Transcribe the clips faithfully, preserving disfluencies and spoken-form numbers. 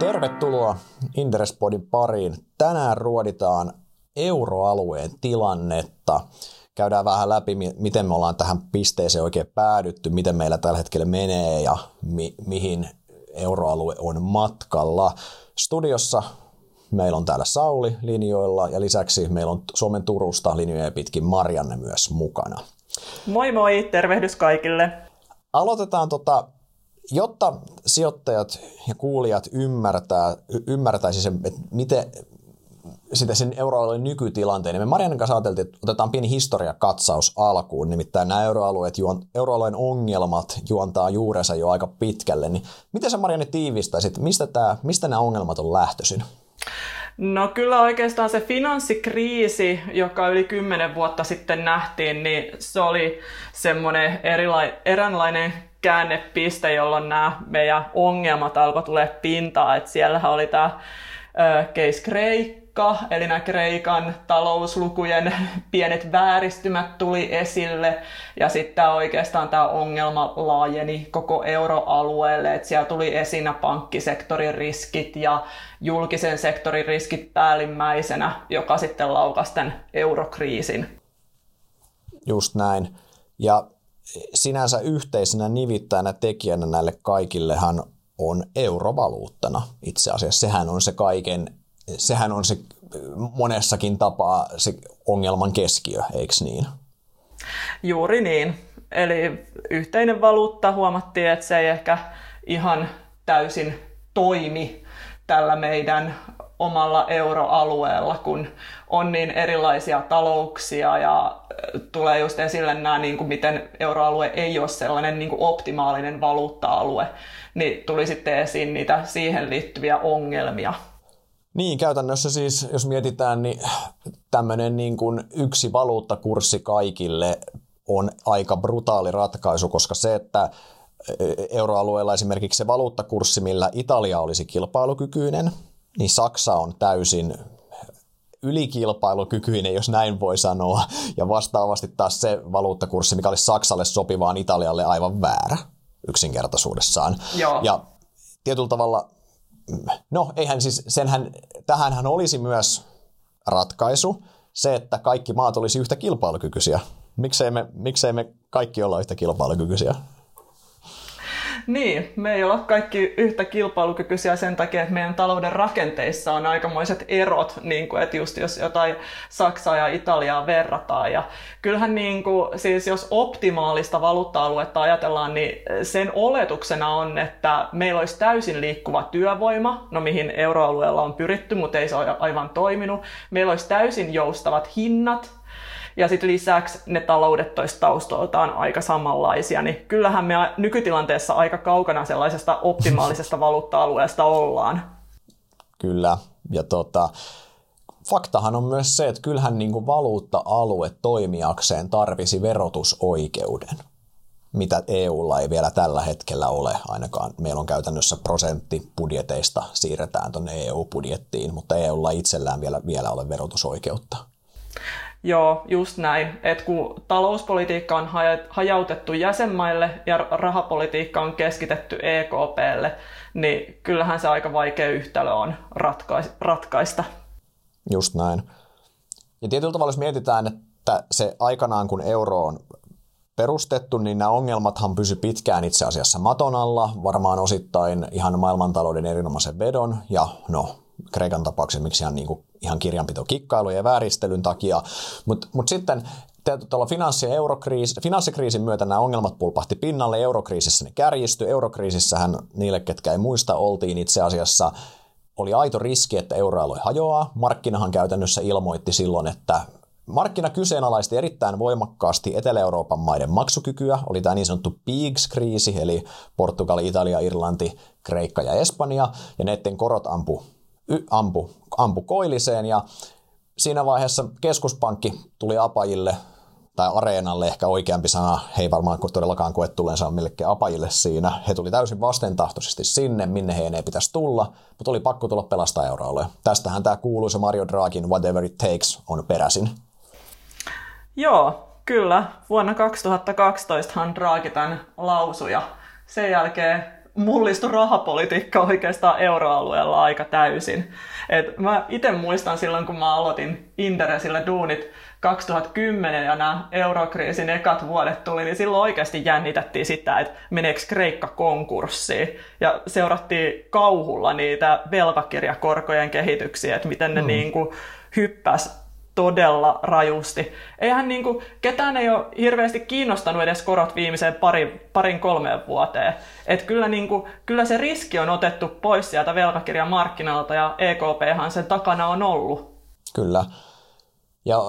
Tervetuloa Interespodin pariin. Tänään ruoditaan euroalueen tilannetta. Käydään vähän läpi, miten me ollaan tähän pisteeseen oikein päädytty, miten meillä tällä hetkellä menee ja mi- mihin euroalue on matkalla. Studiossa meillä on täällä Sauli linjoilla ja lisäksi meillä on Suomen Turusta linjoja pitkin Marianne myös mukana. Moi moi, tervehdys kaikille. Aloitetaan tota... Jotta sijoittajat ja kuulijat ymmärtää, ymmärtäisi sen, että miten sitä sen euroalueen nykytilanteen, niin me Marianen kanssa ajateltiin, että otetaan pieni historiakatsaus alkuun, nimittäin nämä euroalueet, euroalueen ongelmat juontaa juurensa jo aika pitkälle. Niin miten sä, Marianne, tiivistäisit, mistä, tämä, mistä nämä ongelmat on lähtöisin? No kyllä oikeastaan se finanssikriisi, joka yli kymmenen vuotta sitten nähtiin, niin se oli semmoinen erila- eräänlainen käännepiste, jolloin nämä meidän ongelmat alkoi tulla pintaan. Et siellähän oli tämä case Kreikka, eli nämä Kreikan talouslukujen pienet vääristymät tuli esille, ja sitten oikeastaan tämä ongelma laajeni koko euroalueelle, että siellä tuli esiin pankkisektorin riskit ja julkisen sektorin riskit päällimmäisenä, joka sitten laukasi tämän eurokriisin. Just näin. Ja sinänsä yhteisenä nivittäjänä tekijänä näille kaikillehan on eurovaluuttana. Itse asiassa sehän on se kaiken, sehän on se monessakin tapaa se ongelman keskiö, eikö niin? Juuri niin. Eli yhteinen valuutta, huomattiin, että se ei ehkä ihan täysin toimi tällä meidän omalla euroalueella, kun on niin erilaisia talouksia ja tulee just esille nämä, niin kuin miten euroalue ei ole sellainen niin kuin optimaalinen valuutta-alue, niin tuli sitten esiin niitä siihen liittyviä ongelmia. Niin, käytännössä siis, jos mietitään, niin tämmöinen niin kuin yksi valuuttakurssi kaikille on aika brutaali ratkaisu, koska se, että euroalueella esimerkiksi se valuuttakurssi, millä Italia olisi kilpailukykyinen, niin Saksa on täysin ylikilpailukykyinen, jos näin voi sanoa, ja vastaavasti taas se valuuttakurssi, mikä olisi Saksalle sopivaan Italialle aivan väärä yksinkertaisuudessaan. Joo. Ja tietyllä tavalla, no eihän siis, senhän, tähänhän olisi myös ratkaisu se, että kaikki maat olisi yhtä kilpailukykyisiä. Miksei me, miksei me kaikki olla yhtä kilpailukykyisiä? Niin, me ei olla kaikki yhtä kilpailukykyisiä sen takia, että meidän talouden rakenteissa on aikamoiset erot, niin kuin, että just jos jotain Saksaa ja Italiaa verrataan. Ja kyllähän niin kuin, siis jos optimaalista valuutta-aluetta ajatellaan, niin sen oletuksena on, että meillä olisi täysin liikkuva työvoima, no mihin euroalueella on pyritty, mutta ei se ole aivan toiminut. Meillä olisi täysin joustavat hinnat. Ja sitten lisäksi ne taloudet olisi taustoiltaan aika samanlaisia, niin kyllähän me nykytilanteessa aika kaukana sellaisesta optimaalisesta valuutta-alueesta ollaan. Kyllä, ja tota, faktahan on myös se, että kyllähän niin kuin valuutta-alue toimijakseen tarvisi verotusoikeuden, mitä E U:lla ei vielä tällä hetkellä ole ainakaan. Meillä on käytännössä prosentti budjeteista siirretään tuonne E U-budjettiin, mutta E U:lla itsellään vielä, vielä ole verotusoikeutta. Joo, just näin. Et kun talouspolitiikka on hajautettu jäsenmaille ja rahapolitiikka on keskitetty E K P:lle, niin kyllähän se aika vaikea yhtälö on ratkaista. Just näin. Ja tietyllä tavalla jos mietitään, että se aikanaan kun euro on perustettu, niin nämä ongelmathan pysy pitkään itse asiassa maton alla, varmaan osittain ihan maailmantalouden erinomaisen vedon ja no Kreikan tapauksessa miksi ihan, niin kuin, ihan kirjanpitokikkailujen ja vääristelyn takia, mutta mut sitten finanssi- ja eurokriis, finanssikriisin myötä nämä ongelmat pulpahti pinnalle, eurokriisissä ne kärjistyi, eurokriisissähän niille, ketkä ei muista, oltiin itse asiassa, oli aito riski, että euroalue hajoaa, markkinahan käytännössä ilmoitti silloin, että markkina kyseenalaisti erittäin voimakkaasti Etelä-Euroopan maiden maksukykyä, oli tämä niin sanottu pigs-kriisi, eli Portugali, Italia, Irlanti, Kreikka ja Espanja, ja näiden korot ampu Ampu, ampu koiliseen ja siinä vaiheessa keskuspankki tuli apajille tai areenalle ehkä oikeampi sana, he ei varmaan todellakaan koe tulleensa millekään apajille siinä. He tuli täysin vastentahtoisesti sinne, minne heidän ei pitäisi tulla, mutta oli pakko tulla pelastaa euroalue. Tästähän tämä kuuluisa Mario Draghin Whatever It Takes on peräisin. Joo, kyllä. Vuonna kaksituhattakaksitoista Draghi tämän lausui ja sen jälkeen mullistui rahapolitiikka oikeastaan euroalueella aika täysin. Et mä itse muistan silloin, kun mä aloitin Inderesille duunit kaksituhattakymmenen ja nämä eurokriisin ekat vuodet tuli, niin silloin oikeasti jännitettiin sitä, että meneekö Kreikka konkurssiin. Ja seurattiin kauhulla niitä velkakirjakorkojen kehityksiä, että miten ne mm. niin kuin hyppäs todella rajusti. Eihän niin kuin, ketään ei ole hirveästi kiinnostanut edes korot viimeiseen parin, parin kolmeen vuoteen. Et kyllä, niin kuin, kyllä se riski on otettu pois sieltä velkakirjamarkkinalta ja E K P:han sen takana on ollut. Kyllä. Ja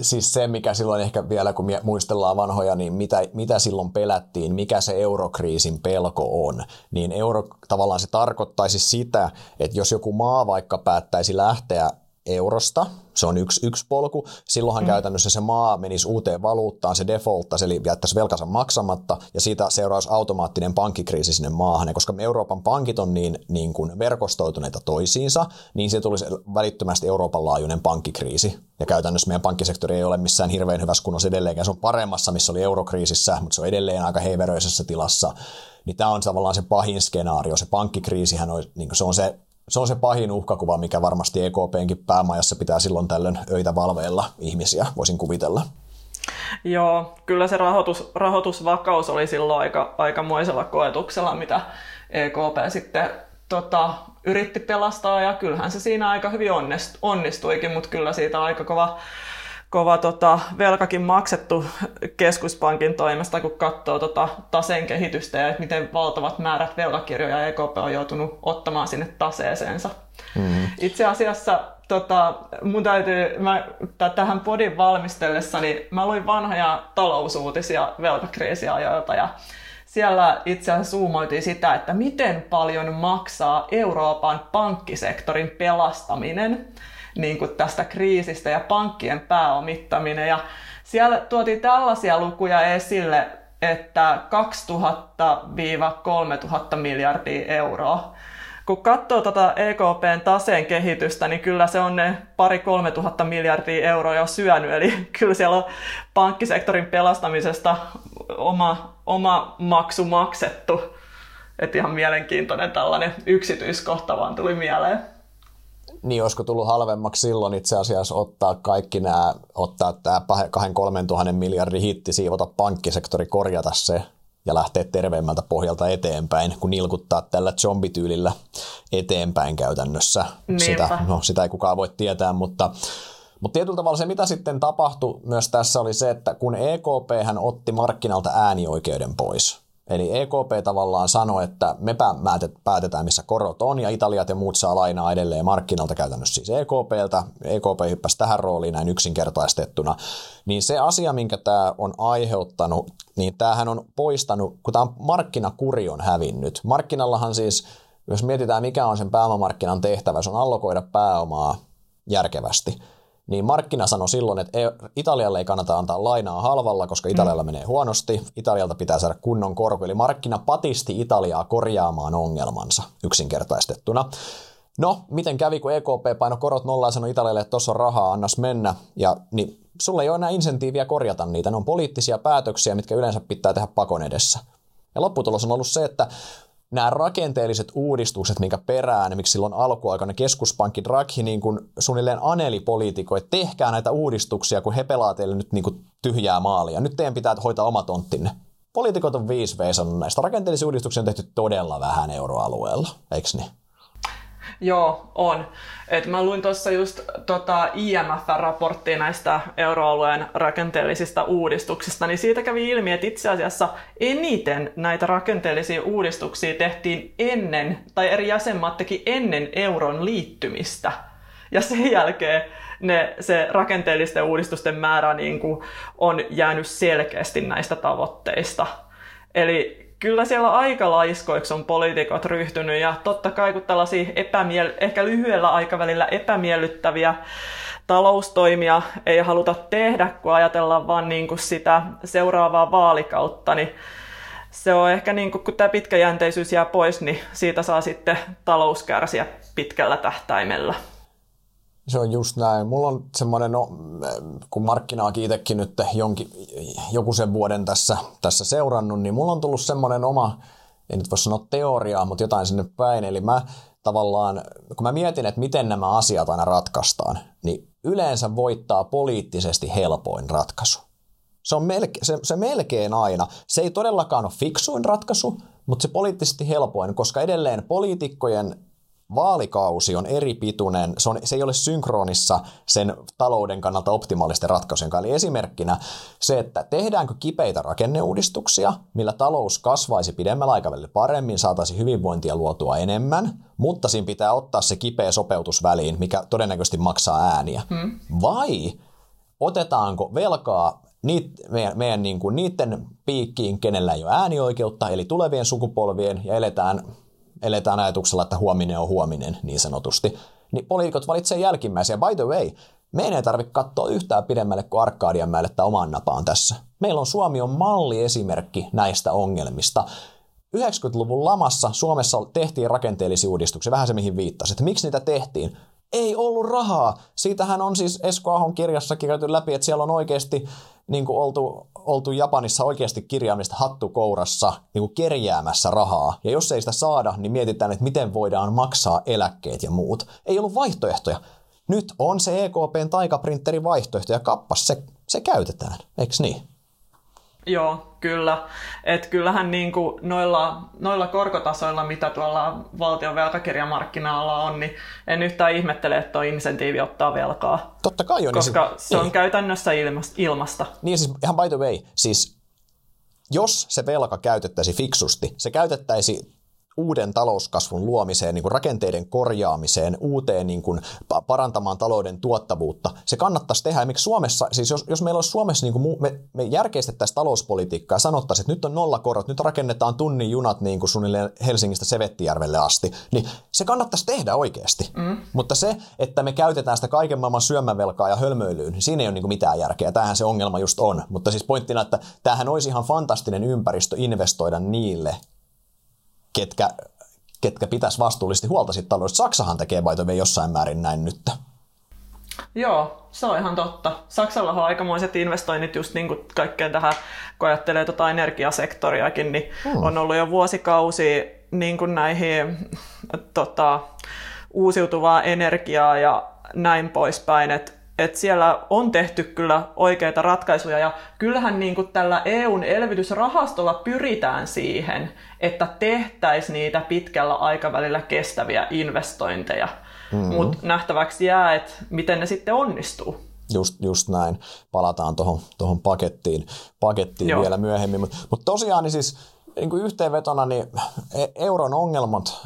siis se, mikä silloin ehkä vielä, kun muistellaan vanhoja, niin mitä, mitä silloin pelättiin, mikä se eurokriisin pelko on, niin euro, tavallaan se tarkoittaisi sitä, että jos joku maa vaikka päättäisi lähteä eurosta, se on yksi, yksi polku, silloinhan mm. käytännössä se maa menisi uuteen valuuttaan, se defaulttaisi, eli jättäisi velkansa maksamatta, ja siitä seuraisi automaattinen pankkikriisi sinne maahan, ja koska Euroopan pankit on niin, niin kuin verkostoituneita toisiinsa, niin se tulisi välittömästi Euroopan laajuinen pankkikriisi, ja käytännössä meidän pankkisektori ei ole missään hirveän hyvässä kunnossa edelleenkään, se on paremmassa, missä oli eurokriisissä, mutta se on edelleen aika heiveröisessä tilassa, niin tämä on tavallaan se pahin skenaario, se pankkikriisihän on, niin kuin se on se Se on se pahin uhkakuva, mikä varmasti E K P:nkin päämajassa pitää silloin tällöin öitä valveilla ihmisiä, voisin kuvitella. Joo, kyllä se rahoitus, rahoitusvakaus oli silloin aika, aikamoisella koetuksella, mitä E K P sitten tota, yritti pelastaa, ja kyllähän se siinä aika hyvin onnistuikin, mutta kyllä siitä aika kova, kova tota, velkakin maksettu keskuspankin toimesta, kun katsoo tota, taseen kehitystä ja miten valtavat määrät velkakirjoja E K P on joutunut ottamaan sinne taseeseensa. Mm-hmm. Itse asiassa tota, mun täytyy, mä, t- tähän podin valmistellessani mä luin vanhoja talousuutisia velkakriisiajoilta ja siellä itse asiassa zoomoitiin sitä, että miten paljon maksaa Euroopan pankkisektorin pelastaminen niin kuin tästä kriisistä ja pankkien pääomittaminen. Ja siellä tuotiin tällaisia lukuja esille, että kaksituhatta kolmetuhatta miljardia euroa. Kun katsoo tätä E K P:n taseen kehitystä, niin kyllä se on ne pari kolme tuhatta miljardia euroa jo syönyt. Eli kyllä siellä on pankkisektorin pelastamisesta oma, oma maksu maksettu. Et ihan mielenkiintoinen tällainen yksityiskohta vaan tuli mieleen. Niin, olisiko tullut halvemmaksi silloin itse asiassa ottaa kaikki nämä, ottaa tämä kahden kolmen tuhannen miljardin hitti, siivota pankkisektori, korjata se ja lähteä terveemmältä pohjalta eteenpäin, kun nilkuttaa tällä zombityylillä eteenpäin käytännössä. Niinpä. Sitä, no, sitä ei kukaan voi tietää, mutta, mutta tietyllä tavalla se, mitä sitten tapahtui myös tässä, oli se, että kun E K P:hän otti markkinalta äänioikeuden pois, eli E K P tavallaan sanoi, että me päätetään, missä korot on, ja Italiat ja muut saa lainaa edelleen markkinalta käytännössä siis E K P:ltä. E K P hyppäsi tähän rooliin näin yksinkertaistettuna. Niin se asia, minkä tämä on aiheuttanut, niin tämähän on poistanut, kun tämä markkinakuri on hävinnyt. Markkinallahan siis, jos mietitään mikä on sen pääomamarkkinan tehtävä, se on allokoida pääomaa järkevästi. Niin markkina sanoi silloin, että Italialle ei kannata antaa lainaa halvalla, koska Italialla menee huonosti. Italialta pitää saada kunnon korko. Eli markkina patisti Italiaa korjaamaan ongelmansa yksinkertaistettuna. No, miten kävi, kun E K P painoi korot nollaan ja sanoi Italialle, että tuossa on rahaa, annas mennä. Ja niin, sulla ei ole enää insentiiviä korjata niitä. Ne on poliittisia päätöksiä, mitkä yleensä pitää tehdä pakon edessä. Ja lopputulos on ollut se, että nämä rakenteelliset uudistukset, minkä perään, miksi silloin alkuaikana keskuspankki Draghi niin kuin suunnilleen aneli poliitikoja, että tehkää näitä uudistuksia, kun he pelaa teille nyt niin kuin tyhjää maalia. Nyt teidän pitää hoitaa oma tonttinne. Poliitikot on viisi vee sanonut näistä. Rakenteellisia uudistuksia on tehty todella vähän euroalueella, eikö niin? Joo, on. Et mä luin tuossa just tota I M F-raporttia näistä euroalueen rakenteellisista uudistuksista, niin siitä kävi ilmi, että itse asiassa eniten näitä rakenteellisia uudistuksia tehtiin ennen, tai eri jäsenmaat teki ennen euron liittymistä. Ja sen jälkeen ne, se rakenteellisten uudistusten määrä niin kuin on jäänyt selkeästi näistä tavoitteista. Eli kyllä siellä aika laiskoiksi on poliitikot ryhtynyt, ja totta kai kun tällaisia epämiel- ehkä lyhyellä aikavälillä epämiellyttäviä taloustoimia ei haluta tehdä, kun ajatellaan vaan niin kuin sitä seuraavaa vaalikautta, niin se on ehkä niin kuin, kun tämä pitkäjänteisyys jää pois, niin siitä saa sitten talous kärsiä pitkällä tähtäimellä. Se on just näin. Mulla on semmoinen, no, kun markkinaakin itsekin nyt jonkin, joku sen vuoden tässä, tässä seurannut, niin mulla on tullut semmoinen oma en nyt voi sanoa teoriaa, mutta jotain sinne päin. Eli mä tavallaan, kun mä mietin, että miten nämä asiat aina ratkaistaan, niin yleensä voittaa poliittisesti helpoin ratkaisu. Se on melke, se, se melkein aina. Se ei todellakaan ole fiksuin ratkaisu, mutta se poliittisesti helpoin, koska edelleen poliitikkojen vaalikausi on eri pituinen, se, on, se ei ole synkronissa sen talouden kannalta optimaalisten ratkaisujen kanssa. Eli esimerkkinä se, että tehdäänkö kipeitä rakenneuudistuksia, millä talous kasvaisi pidemmällä aikavälillä paremmin, saataisiin hyvinvointia luotua enemmän, mutta siinä pitää ottaa se kipeä sopeutus väliin, mikä todennäköisesti maksaa ääniä. Hmm. Vai otetaanko velkaa Niit, meidän, meidän niin kuin, niiden piikkiin, kenellä ei ole äänioikeutta, eli tulevien sukupolvien, ja eletään, eletään ajatuksella, että huominen on huominen, niin sanotusti. Niin poliitikot valitsee jälkimmäisiä. By the way, meidän ei tarvitse katsoa yhtään pidemmälle kuin Arkadianmäelle tai omaan napaan tässä. Meillä on Suomi on malliesimerkki näistä ongelmista. yhdeksänkymmentäluvun lamassa Suomessa tehtiin rakenteellisia uudistuksia, vähän se mihin viittasin, että miksi niitä tehtiin. Ei ollut rahaa. Siitähän on siis Esko Ahon kirjassakin käyty läpi, että siellä on oikeasti niin kuin oltu, oltu Japanissa oikeasti kirjaimellisesti hattukourassa niin kuin kerjäämässä rahaa. Ja jos ei sitä saada, niin mietitään, että miten voidaan maksaa eläkkeet ja muut. Ei ollut vaihtoehtoja. Nyt on se E K P:n taikaprintteri vaihtoehto ja kappas, se, se käytetään. Eikö niin? Joo, kyllä. Et kyllähän niin kuin noilla, noilla korkotasoilla, mitä tuolla valtion velkakirjamarkkinoilla on, niin en yhtään ihmettele, että tuo insentiivi ottaa velkaa. Totta kai on. Koska niin se, se on niin käytännössä ilmasta. Niin siis ihan by the way, siis jos se velka käytettäisiin fiksusti, se käytettäisiin uuden talouskasvun luomiseen, niin kuin rakenteiden korjaamiseen, uuteen niin kuin parantamaan talouden tuottavuutta. Se kannattaisi tehdä. Miksi Suomessa, siis jos, jos meillä olisi Suomessa, niin kuin me, me järkeistettäisiin talouspolitiikkaa ja sanottaisiin, että nyt on nollakorot, nyt rakennetaan tunnin junat niin kuin suunnilleen Helsingistä Sevettijärvelle asti, niin se kannattaisi tehdä oikeasti. Mm. Mutta se, että me käytetään sitä kaiken maailman syömävelkaa ja hölmöilyyn, niin siinä ei ole niin kuin mitään järkeä. Tämähän se ongelma just on. Mutta siis pointtina, että tämähän olisi ihan fantastinen ympäristö investoida niille, ketkä, ketkä pitäisi vastuullisesti huolta siitä taloudesta. Saksahan tekee by jossain määrin näin nyt. Joo, se on ihan totta. Saksalla on aikamoiset investoinnit just niin kuin kaikkeen tähän, kun ajattelee tuota energiasektoriakin, niin hmm. on ollut jo vuosikausia niin kuin näihin tota, uusiutuvaa energiaa ja näin poispäin, että Et siellä on tehty kyllä oikeita ratkaisuja ja kyllähän niin kuin tällä E U:n elvytysrahastolla pyritään siihen, että tehtäisiin niitä pitkällä aikavälillä kestäviä investointeja, mm-hmm. mutta nähtäväksi jää, että miten ne sitten onnistuu. Just, just näin. Palataan tuohon tohon pakettiin, pakettiin vielä myöhemmin, mutta mut tosiaan niin siis niin kuin yhteenvetona niin euron ongelmat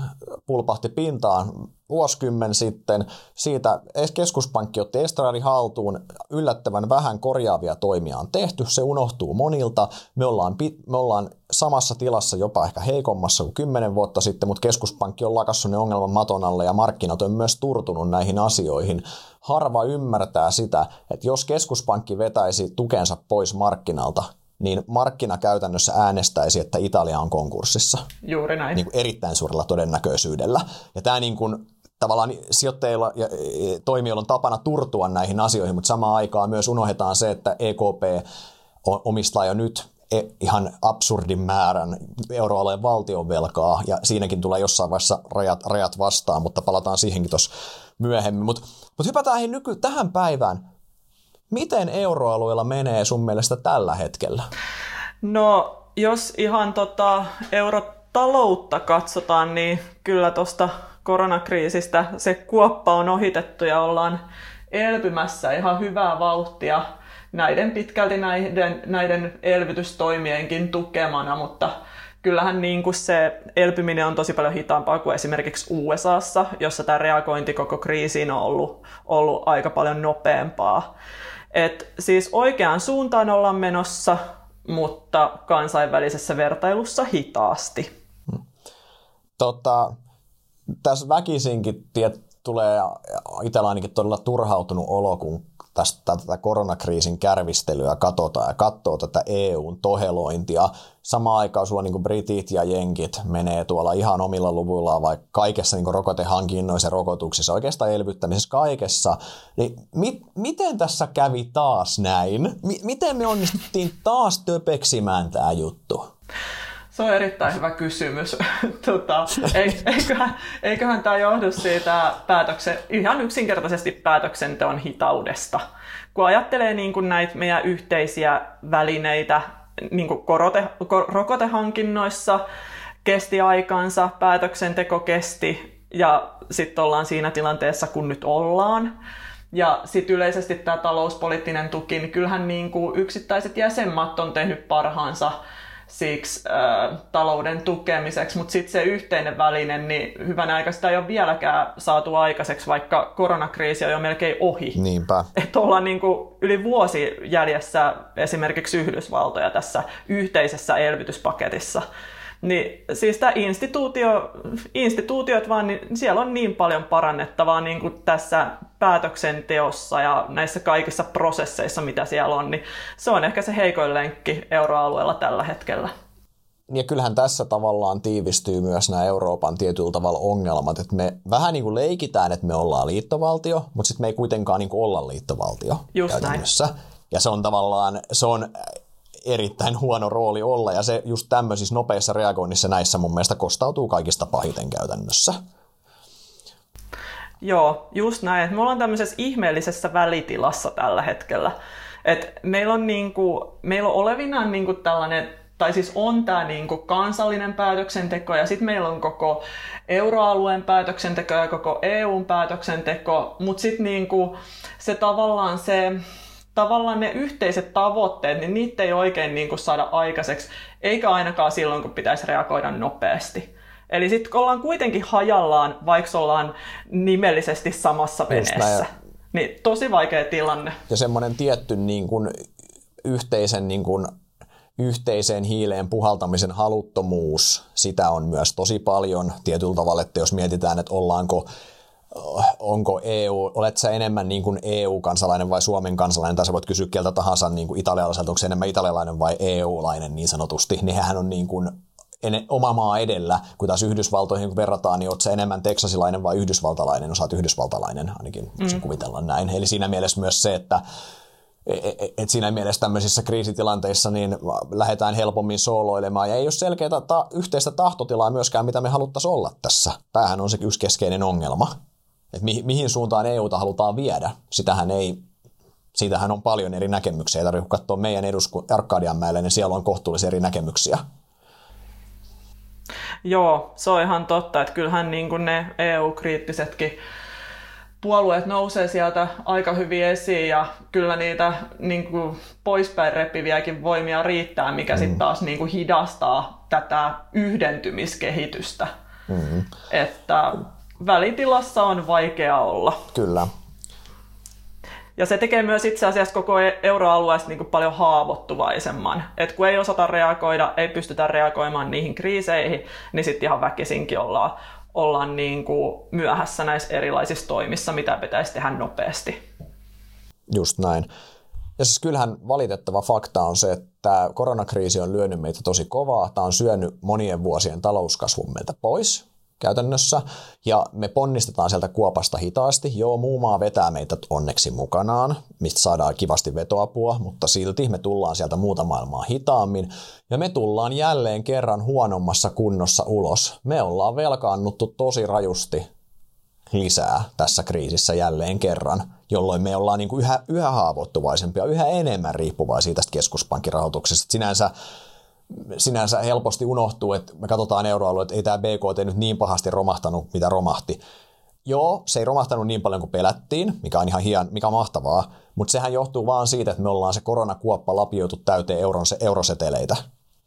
pulpahti pintaan vuosikymmen sitten. Siitä keskuspankki otti estraadin haltuun. Yllättävän vähän korjaavia toimia on tehty. Se unohtuu monilta. Me ollaan, me ollaan samassa tilassa, jopa ehkä heikommassa kuin kymmenen vuotta sitten, mutta keskuspankki on lakassut ne ongelman maton alle ja markkinat on myös turtunut näihin asioihin. Harva ymmärtää sitä, että jos keskuspankki vetäisi tukensa pois markkinalta, niin markkina käytännössä äänestäisi, että Italia on konkurssissa. Juuri näin. Niin kuin erittäin suurella todennäköisyydellä. Ja tämä niin kuin tavallaan sijoittajilla ja toimijoilla on tapana turtua näihin asioihin, mutta samaan aikaan myös unohdetaan se, että E K P omistaa jo nyt ihan absurdin määrän euroalueen valtionvelkaa, ja siinäkin tulee jossain vaiheessa rajat, rajat vastaan, mutta palataan siihenkin tuossa myöhemmin. Mutta mut hypätään hei nyky- tähän päivään. Miten euroalueella menee sun mielestä tällä hetkellä? No, jos ihan tota eurotaloutta katsotaan, niin kyllä tuosta koronakriisistä se kuoppa on ohitettu ja ollaan elpymässä ihan hyvää vauhtia näiden pitkälti näiden, näiden elvytystoimienkin tukemana, mutta kyllähän niin kuin se elpyminen on tosi paljon hitaampaa kuin esimerkiksi U S A:ssa, jossa tämä reagointi koko kriisiin on ollut, ollut aika paljon nopeampaa. Et siis oikeaan suuntaan ollaan menossa, mutta kansainvälisessä vertailussa hitaasti. Tota, tässä väkisinkin tiet, tulee itsellä ainakin todella turhautunut olo, kun tästä, tätä koronakriisin kärvistelyä katsotaan ja katsoo tätä E U:n tohelointia. Samaan aikaan sulla niin kuin britit ja jenkit menee tuolla ihan omilla luvuillaan, vaikka kaikessa niin kuin rokotehankinnoissa, rokotuksissa, oikeastaan elvyttämisessä, kaikessa. Niin mit, miten tässä kävi taas näin? M- miten me onnistuttiin taas töpeksimään tämä juttu? Se on erittäin hyvä kysymys. Tota, eiköhän, eiköhän tämä johdu siitä päätöksen, ihan yksinkertaisesti päätöksenteon hitaudesta. Kun ajattelee niin kuin näitä meidän yhteisiä välineitä niin kuin korote, kor, rokotehankinnoissa, kesti aikansa, päätöksenteko kesti ja sitten ollaan siinä tilanteessa, kun nyt ollaan. Ja sitten yleisesti tämä talouspoliittinen tuki, niin kyllähän niin kuin yksittäiset jäsenmaat on tehnyt parhaansa siksi äh, talouden tukemiseksi, mutta sitten se yhteinen väline, niin hyvänä aika sitä ei ole vieläkään saatu aikaiseksi, vaikka koronakriisi on jo melkein ohi. Niinpä. Että ollaan niin kuin yli vuosi jäljessä esimerkiksi Yhdysvaltoja tässä yhteisessä elvytyspaketissa. Niin, siis tämä instituutio, instituutiot vaan, niin siellä on niin paljon parannettavaa niin kuin tässä päätöksenteossa ja näissä kaikissa prosesseissa, mitä siellä on, niin se on ehkä se heikoin lenkki euroalueella tällä hetkellä. Ja kyllähän tässä tavallaan tiivistyy myös nämä Euroopan tietyllä tavalla ongelmat, että me vähän niin kuin leikitään, että me ollaan liittovaltio, mutta sitten me ei kuitenkaan niin kuin olla liittovaltio. Just käytännössä. Näin. Ja se on tavallaan, se on erittäin huono rooli olla, ja se just tämmöisissä nopeissa reagoinnissa näissä mun mielestä kostautuu kaikista pahiten käytännössä. Joo, just näin. Me ollaan tämmöisessä ihmeellisessä välitilassa tällä hetkellä. Et meillä on, niinku, meillä on olevinaan niinku tällainen, tai siis on tämä niinku kansallinen päätöksenteko, ja sitten meillä on koko euroalueen päätöksenteko ja koko E U:n päätöksenteko, mutta sitten niinku se tavallaan se... Tavallaan ne yhteiset tavoitteet, niin niitä ei oikein niin kuin saada aikaiseksi, eikä ainakaan silloin, kun pitäisi reagoida nopeasti. Eli sitten ollaan kuitenkin hajallaan, vaikka ollaan nimellisesti samassa veneessä. Niin tosi vaikea tilanne. Ja semmoinen tietty niin kuin yhteisen, niin kuin, yhteiseen hiileen puhaltamisen haluttomuus, sitä on myös tosi paljon tietyllä tavalla, että jos mietitään, että ollaanko... Onko E U, olet sä enemmän niin kuin E U-kansalainen vai Suomen kansalainen, tai sä voit kysyä keltä tahansa niin kuin italialaiselta, onko se enemmän italialainen vai E U-lainen niin sanotusti, niin hän on niin kuin oma maa edellä, kun taas Yhdysvaltoihin kun verrataan, niin oot sä enemmän teksasilainen vai yhdysvaltalainen, osaat yhdysvaltalainen, ainakin voisin mm. kuvitella näin. Eli siinä mielessä myös se, että et siinä mielessä tämmöisissä kriisitilanteissa niin lähdetään helpommin sooloilemaan ja ei ole selkeää ta- yhteistä tahtotilaa myöskään, mitä me haluttaisiin olla tässä. Tämähän on se yksi keskeinen ongelma. Että mi- mihin suuntaan E U:ta halutaan viedä, sitähän ei, siitähän on paljon eri näkemyksiä. Ei tarvitse katsoa meidän edusku- Arkadianmäelle, niin siellä on kohtuullisen eri näkemyksiä. Joo, se on ihan totta, että kyllähän niin kuin ne E U-kriittisetkin puolueet nousee sieltä aika hyvin esiin ja kyllä niitä niin kuin poispäin repiviäkin voimia riittää, mikä mm. sitten taas niin kuin hidastaa tätä yhdentymiskehitystä. Mm. Että... Välitilassa on vaikea olla. Kyllä. Ja se tekee myös itse asiassa koko euroalueesta niin kuin paljon haavoittuvaisemman. Et kun ei osata reagoida, ei pystytä reagoimaan niihin kriiseihin, niin sitten ihan väkisinkin ollaan, ollaan niin kuin myöhässä näissä erilaisissa toimissa, mitä pitäisi tehdä nopeasti. Just näin. Ja siis kyllähän valitettava fakta on se, että koronakriisi on lyönyt meitä tosi kovaa. Tämä on syönyt monien vuosien talouskasvun meiltä pois. Käytännössä, ja me ponnistetaan sieltä kuopasta hitaasti. Joo, muu maa vetää meitä onneksi mukanaan, mistä saadaan kivasti vetoapua, mutta silti me tullaan sieltä muuta maailmaa hitaammin, ja me tullaan jälleen kerran huonommassa kunnossa ulos. Me ollaan velkaannuttu tosi rajusti lisää tässä kriisissä jälleen kerran, jolloin me ollaan niin kuin yhä, yhä haavoittuvaisempia, yhä enemmän riippuvaisia tästä keskuspankkirahoituksesta. Sinänsä Sinänsä helposti unohtuu, että me katsotaan euroalue, että ei tämä B K T nyt niin pahasti romahtanut, mitä romahti. Joo, se ei romahtanut niin paljon kuin pelättiin, mikä on ihan hien, mikä on mahtavaa, mutta sehän johtuu vaan siitä, että me ollaan se koronakuoppa lapioitu täyteen euron, se, euroseteleitä.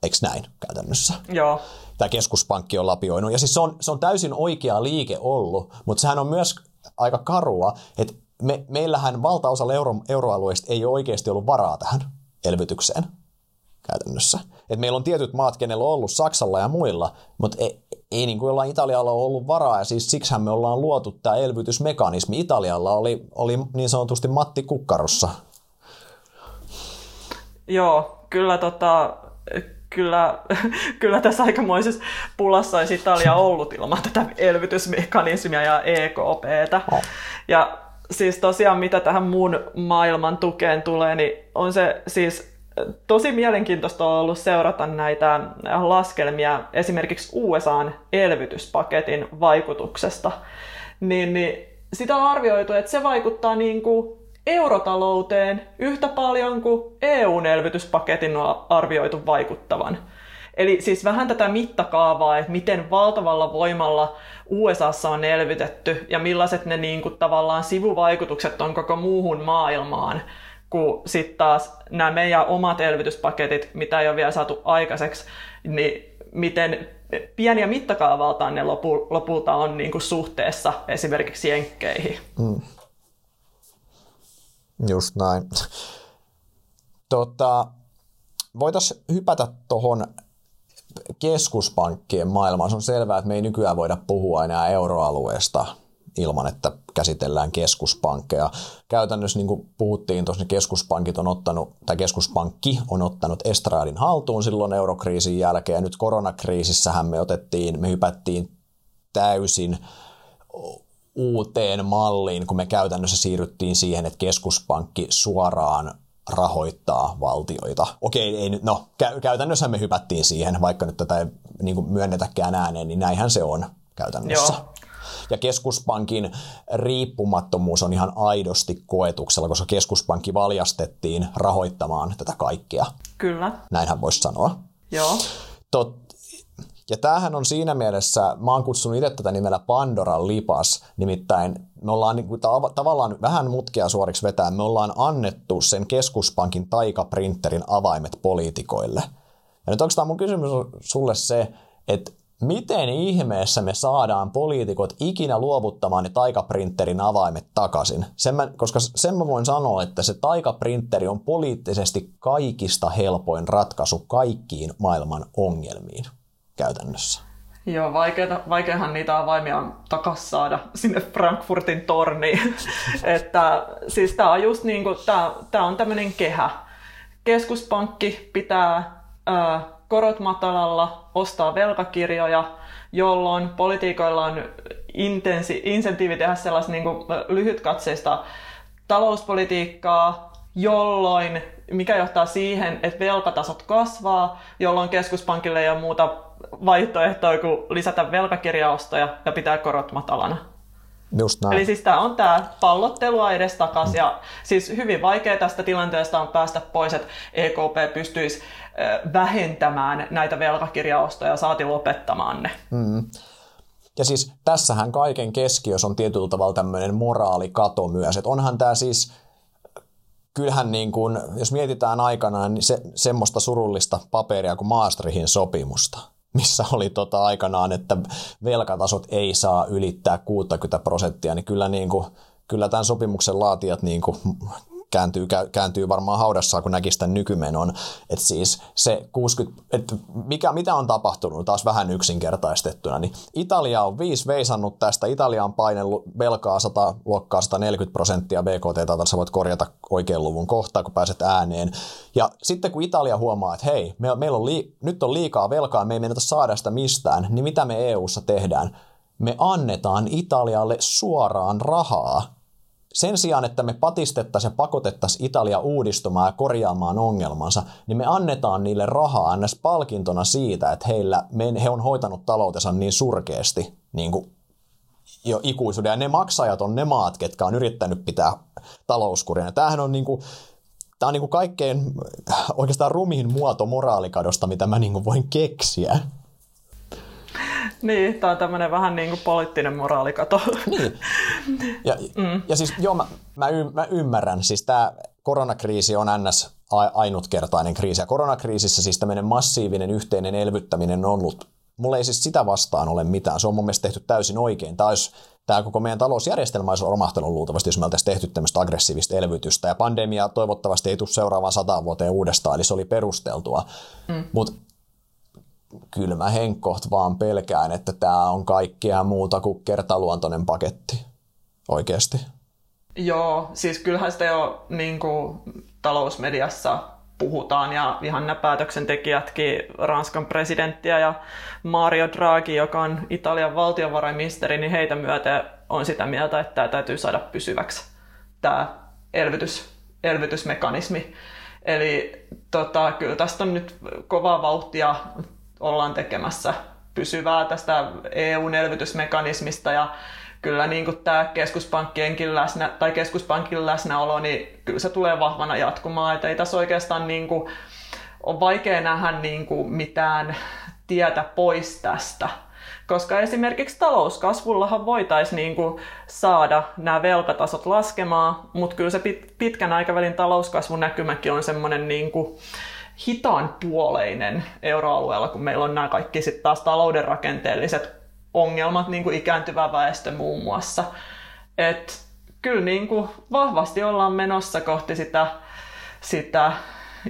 Eikö näin käytännössä? Joo. Tämä keskuspankki on lapioinut. Ja siis se on, se on täysin oikea liike ollut, mutta sehän on myös aika karua, että me, meillähän valtaosalla euro, euroalueista ei ole oikeasti ollut varaa tähän elvytykseen. Käytännössä. Et meillä on tietyt maat, kenellä on ollut Saksalla ja muilla, mutta ei, ei niin kuin jollain Italialla ole ollut varaa, ja siis siksihän me ollaan luotu tämä elvytysmekanismi. Italialla oli, oli niin sanotusti Matti kukkarossa. Joo, kyllä, tota, kyllä, kyllä tässä aikamoisessa pulassa olisi Italia ollut ilman tätä elvytysmekanismia ja E K P:tä. Oh. Ja siis tosiaan mitä tähän mun maailman tukeen tulee, niin on se siis Tosi mielenkiintoista on ollut seurata näitä laskelmia esimerkiksi U S A:n elvytyspaketin vaikutuksesta. Niin, niin sitä on arvioitu, että se vaikuttaa niin kuin eurotalouteen yhtä paljon kuin E U:n elvytyspaketin on arvioitu vaikuttavan. Eli siis vähän tätä mittakaavaa, että miten valtavalla voimalla U S A:ssa on elvytetty ja millaiset ne niin kuin tavallaan sivuvaikutukset on koko muuhun maailmaan, kun sitten taas nämä meidän omat elvytyspaketit, mitä ei ole vielä saatu aikaiseksi, niin miten pieniä mittakaavaltaan ne lopu, lopulta on niin kuin suhteessa esimerkiksi jenkkeihin. Mm. Just näin. Tota, voitaisiin hypätä tuohon keskuspankkien maailmaan. Se on selvää, että me ei nykyään voida puhua enää euroalueesta ilman, että käsitellään keskuspankkeja. Käytännössä, niin kuin puhuttiin tuossa, keskuspankit on ottanut, tai keskuspankki on ottanut estradin haltuun silloin eurokriisin jälkeen. Nyt koronakriisissähän me otettiin, me hypättiin täysin uuteen malliin, kun me käytännössä siirryttiin siihen, että keskuspankki suoraan rahoittaa valtioita. Okei, ei nyt, no käytännössä me hypättiin siihen, vaikka nyt tätä ei niin kuin myönnetäkään ääneen, niin näinhän se on käytännössä. Joo. Ja keskuspankin riippumattomuus on ihan aidosti koetuksella, koska keskuspankki valjastettiin rahoittamaan tätä kaikkea. Kyllä. Näinhän voisi sanoa. Joo. Tot, ja tämähän on siinä mielessä, mä oon kutsunut itse tätä nimellä Pandoran lipas, nimittäin me ollaan niin kuin ta- tavallaan vähän mutkia suoriksi vetää, me ollaan annettu sen keskuspankin taikaprinterin avaimet poliitikoille. Ja nyt oikeastaan mun kysymys on sulle se, että miten ihmeessä me saadaan poliitikot ikinä luovuttamaan ne taikaprinterin avaimet takaisin? Sen mä, koska sen mä voin sanoa, että se taikaprinteri on poliittisesti kaikista helpoin ratkaisu kaikkiin maailman ongelmiin käytännössä. Joo, vaikeata, vaikeahan niitä avaimia on takaisin saada sinne Frankfurtin torniin. Että, siis tämä on, just niin kuin, tämä, tämä on tämmöinen kehä. Keskuspankki pitää Ää, korot matalalla, ostaa velkakirjoja, jolloin politiikoilla on intensi- insentiivi tehdä sellaista niin kuin lyhytkatseista talouspolitiikkaa, jolloin, mikä johtaa siihen, että velkatasot kasvaa, jolloin keskuspankille ei ole muuta vaihtoehtoa kuin lisätä velkakirjaostoja ja pitää korot matalana. Just näin. Eli siis tämä on tämä pallottelua edestakas mm. ja siis hyvin vaikea tästä tilanteesta on päästä pois, että E K P pystyisi vähentämään näitä velkakirjaostoja ja saati lopettamaan ne. Mm. Ja siis tässähän kaiken keskiössä on tietyllä tavalla tämmöinen moraalikato myös, että onhan tämä siis, kyllähän niin kuin, jos mietitään aikanaan niin se, semmoista surullista paperia kuin Maastrichtin sopimusta, missä oli tota aikanaan, että velkatasot ei saa ylittää kuusikymmentä prosenttia, niin kyllä, niin kuin, kyllä tämän sopimuksen laatijat niin kuin kääntyy, kääntyy varmaan haudassaan, kun näkisi tämän nykymenon. Et siis se kuusikymmentä, et mikä, mitä on tapahtunut taas vähän yksinkertaistettuna, niin Italia on viisi veisannut tästä, Italia on painellut velkaa sata, luokkaa sata neljäkymmentä prosenttia B K T, tai sä voit korjata oikean luvun kohtaa, kun pääset ääneen. Ja sitten kun Italia huomaa, että hei, me, meillä on lii, nyt on liikaa velkaa, me ei mennä saada sitä mistään, niin mitä me E U:ssa tehdään? Me annetaan Italialle suoraan rahaa. Sen sijaan, että me patistettaisiin ja pakotettaisiin Italia uudistumaan ja korjaamaan ongelmansa, niin me annetaan niille rahaa ennäs palkintona siitä, että heillä, he on hoitanut taloutensa niin surkeasti niin kuin jo ikuisuuden. Ja ne maksajat on ne maat, ketkä on yrittänyt pitää talouskuria. Ja tämähän on, niin kuin, tämä on niin kuin kaikkein oikeastaan rumiin muoto moraalikadosta, mitä mä niin kuin voin keksiä. Niin, tämä on tämmöinen vähän niin kuin poliittinen moraalikato. Niin. Ja, mm. ja siis joo, mä, mä, y, mä ymmärrän. Siis tämä koronakriisi on ns. ainutkertainen kriisi. Ja koronakriisissä siis tämmöinen massiivinen yhteinen elvyttäminen on ollut. Mulla ei siis sitä vastaan ole mitään. Se on mun mielestä tehty täysin oikein. Tämä, olisi, tämä koko meidän talousjärjestelmä olisi romahtanut luultavasti, jos me oltaisiin tehty tämmöistä aggressiivista elvytystä. Ja pandemia toivottavasti ei tule seuraavaan sataan vuoteen uudestaan, eli se oli perusteltua. Mm. Mutta kyllä mä henkkoht vaan pelkään, että tää on kaikkea muuta kuin kertaluontoinen paketti. Oikeesti. Joo, siis kyllähän sitä jo niin kuin talousmediassa puhutaan ja ihan nämä päätöksentekijätkin, Ranskan presidenttiä ja Mario Draghi, joka on Italian valtiovarainministeri, niin heitä myöten on sitä mieltä, että tämä täytyy saada pysyväksi, tämä elvytys, elvytysmekanismi. Eli tota, kyllä tästä on nyt kovaa vauhtia, ollaan tekemässä pysyvää tästä E U-elvytysmekanismista, ja kyllä niin kuin tämä keskuspankkienkin läsnä, tai keskuspankin läsnäolo, niin kyllä se tulee vahvana jatkumaan. Et ei tässä oikeastaan niin kuin, on vaikea nähdä niin kuin mitään tietä pois tästä. Koska esimerkiksi talouskasvullahan voitaisiin niin kuin saada nämä velkatasot laskemaan, mutta kyllä se pitkän aikavälin talouskasvun näkymäkin on semmoinen niin kuin hitaan puoleinen euroalueella, kun meillä on nämä kaikki sitten taas talouden rakenteelliset ongelmat, niin kuin ikääntyvä väestö muun muassa. Et kyllä niin kuin vahvasti ollaan menossa kohti sitä, sitä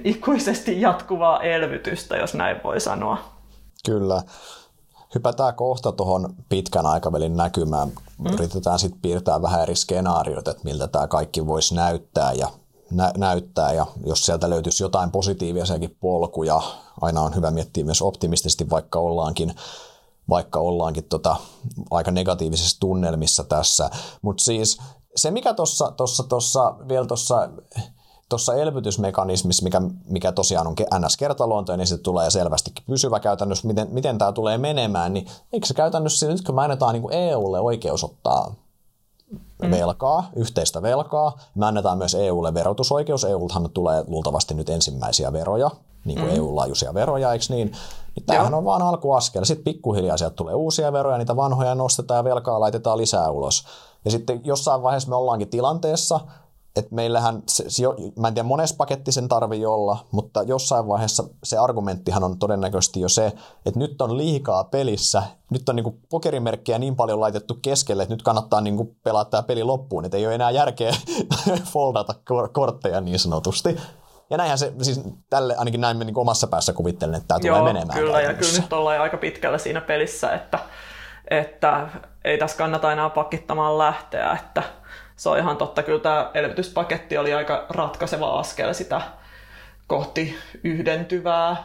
ikuisesti jatkuvaa elvytystä, jos näin voi sanoa. Kyllä. Hypätään kohta tuohon pitkän aikavälin näkymään. Mm. Yritetään sitten piirtää vähän eri skenaariot, että miltä tämä kaikki voisi näyttää ja, nä- näyttää. ja jos sieltä löytyisi jotain positiivisiakin polkuja, aina on hyvä miettiä myös optimistisesti, vaikka ollaankin, vaikka ollaankin tota, aika negatiivisessa tunnelmissa tässä. Mutta siis se, mikä tuossa tossa, tossa, vielä tuossa... Tuossa elvytysmekanismissa, mikä, mikä tosiaan on N S-kertaluontoinen, niin se tulee selvästikin pysyvä käytännössä, miten, miten tämä tulee menemään, niin eikö se käytännössä, nyt kun me annetaan niin kuin E U:lle oikeus ottaa mm. velkaa, yhteistä velkaa, me annetaan myös E U:lle verotusoikeus, E U:ltahan tulee luultavasti nyt ensimmäisiä veroja, niin kuin mm. E U-laajuisia veroja, eikö niin? Niin tämähän on vaan alkuaskel, sitten pikkuhiljaa sieltä tulee uusia veroja, niitä vanhoja nostetaan ja velkaa laitetaan lisää ulos. Ja sitten jossain vaiheessa me ollaankin tilanteessa, että meillähän, se, se, mä en tiedä monessa paketti sen tarvii olla, mutta jossain vaiheessa se argumenttihan on todennäköisesti jo se, että nyt on liikaa pelissä, nyt on niinku pokerimerkkejä niin paljon laitettu keskelle, että nyt kannattaa niinku pelaa tämä peli loppuun, että ei ole enää järkeä foldata kortteja niin sanotusti. Ja näinhän se, siis tälle ainakin näin me niinku omassa päässä kuvittelen, että tämä tulee menemään. Joo, kyllä, ja kyllä nyt ollaan aika pitkällä siinä pelissä, että, että ei tässä kannata enää pakittamaan lähteä, että se on ihan totta. Kyllä tämä elvytyspaketti oli aika ratkaiseva askel sitä kohti yhdentyvää,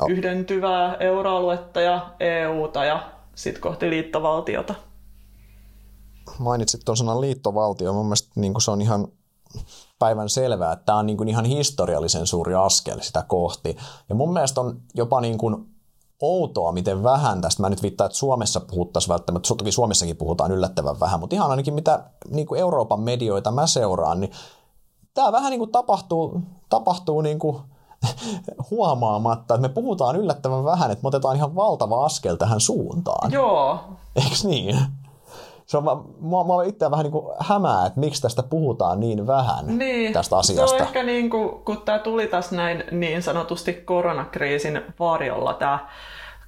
oh. yhdentyvää euroaluetta ja E U:ta ja sitten kohti liittovaltiota. Mainitsit tuon sanan liittovaltio. Mun mielestä niin se on ihan päivän selvää, että tämä on niin ihan historiallisen suuri askel sitä kohti. Ja mun mielestä on jopa niin kuin outoa, miten vähän tästä. Mä nyt viittaan, että Suomessa puhuttaisiin välttämättä, toki Suomessakin puhutaan yllättävän vähän, mutta ihan ainakin mitä niin kuin Euroopan medioita mä seuraan, niin tämä vähän niin kuin tapahtuu, tapahtuu niin kuin huomaamatta, että me puhutaan yllättävän vähän, että me otetaan ihan valtava askel tähän suuntaan. Joo. Eiks niin? Se on, mä, mä olen itseään vähän niin kuin hämää, että miksi tästä puhutaan niin vähän niin, tästä asiasta. Se on ehkä niin kuin, kun tämä tuli tässä näin niin sanotusti koronakriisin varjolla tämä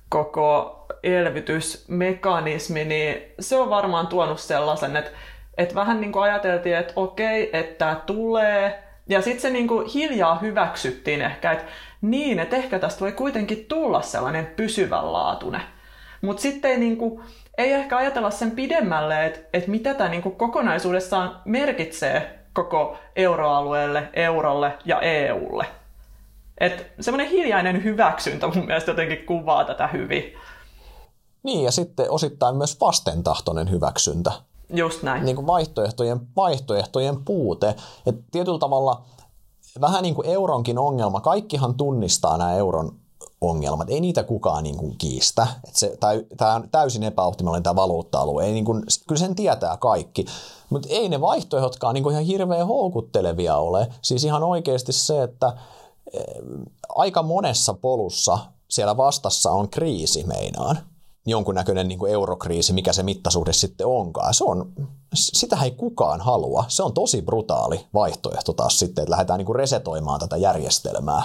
koko elvytysmekanismi, niin se on varmaan tuonut sellaisen, että, että vähän niin kuin ajateltiin, että okei, että tämä tulee. Ja sitten se niin kuin hiljaa hyväksyttiin ehkä, että niin, että ehkä tästä voi kuitenkin tulla sellainen pysyvänlaatuinen. Mutta sitten ei niin kuin Ei ehkä ajatella sen pidemmälle, että, että mitä tämä niin kuin kokonaisuudessaan merkitsee koko euroalueelle, eurolle ja E U:lle. Että semmoinen hiljainen hyväksyntä mun mielestä jotenkin kuvaa tätä hyvin. Niin, ja sitten osittain myös vastentahtoinen hyväksyntä. Just näin. Niin kuin vaihtoehtojen, vaihtoehtojen puute. Et tietyllä tavalla vähän niin kuin euronkin ongelma, kaikkihan tunnistaa nämä euron ongelmat. Ei niitä kukaan niin kuin kiistä. Tämä on täysin epäoptimaalinen tämä valuutta-alue. Ei, niin kuin, kyllä sen tietää kaikki. Mutta ei ne vaihtoehdotkaan niin kuin ihan hirveän houkuttelevia ole. Siis ihan oikeasti se, että aika monessa polussa siellä vastassa on kriisi meinaan. Jonkunnäköinen niin kuin eurokriisi, mikä se mittasuhde sitten onkaan. Se on, sitä ei kukaan halua. Se on tosi brutaali vaihtoehto taas sitten, että lähdetään niin kuin resetoimaan tätä järjestelmää.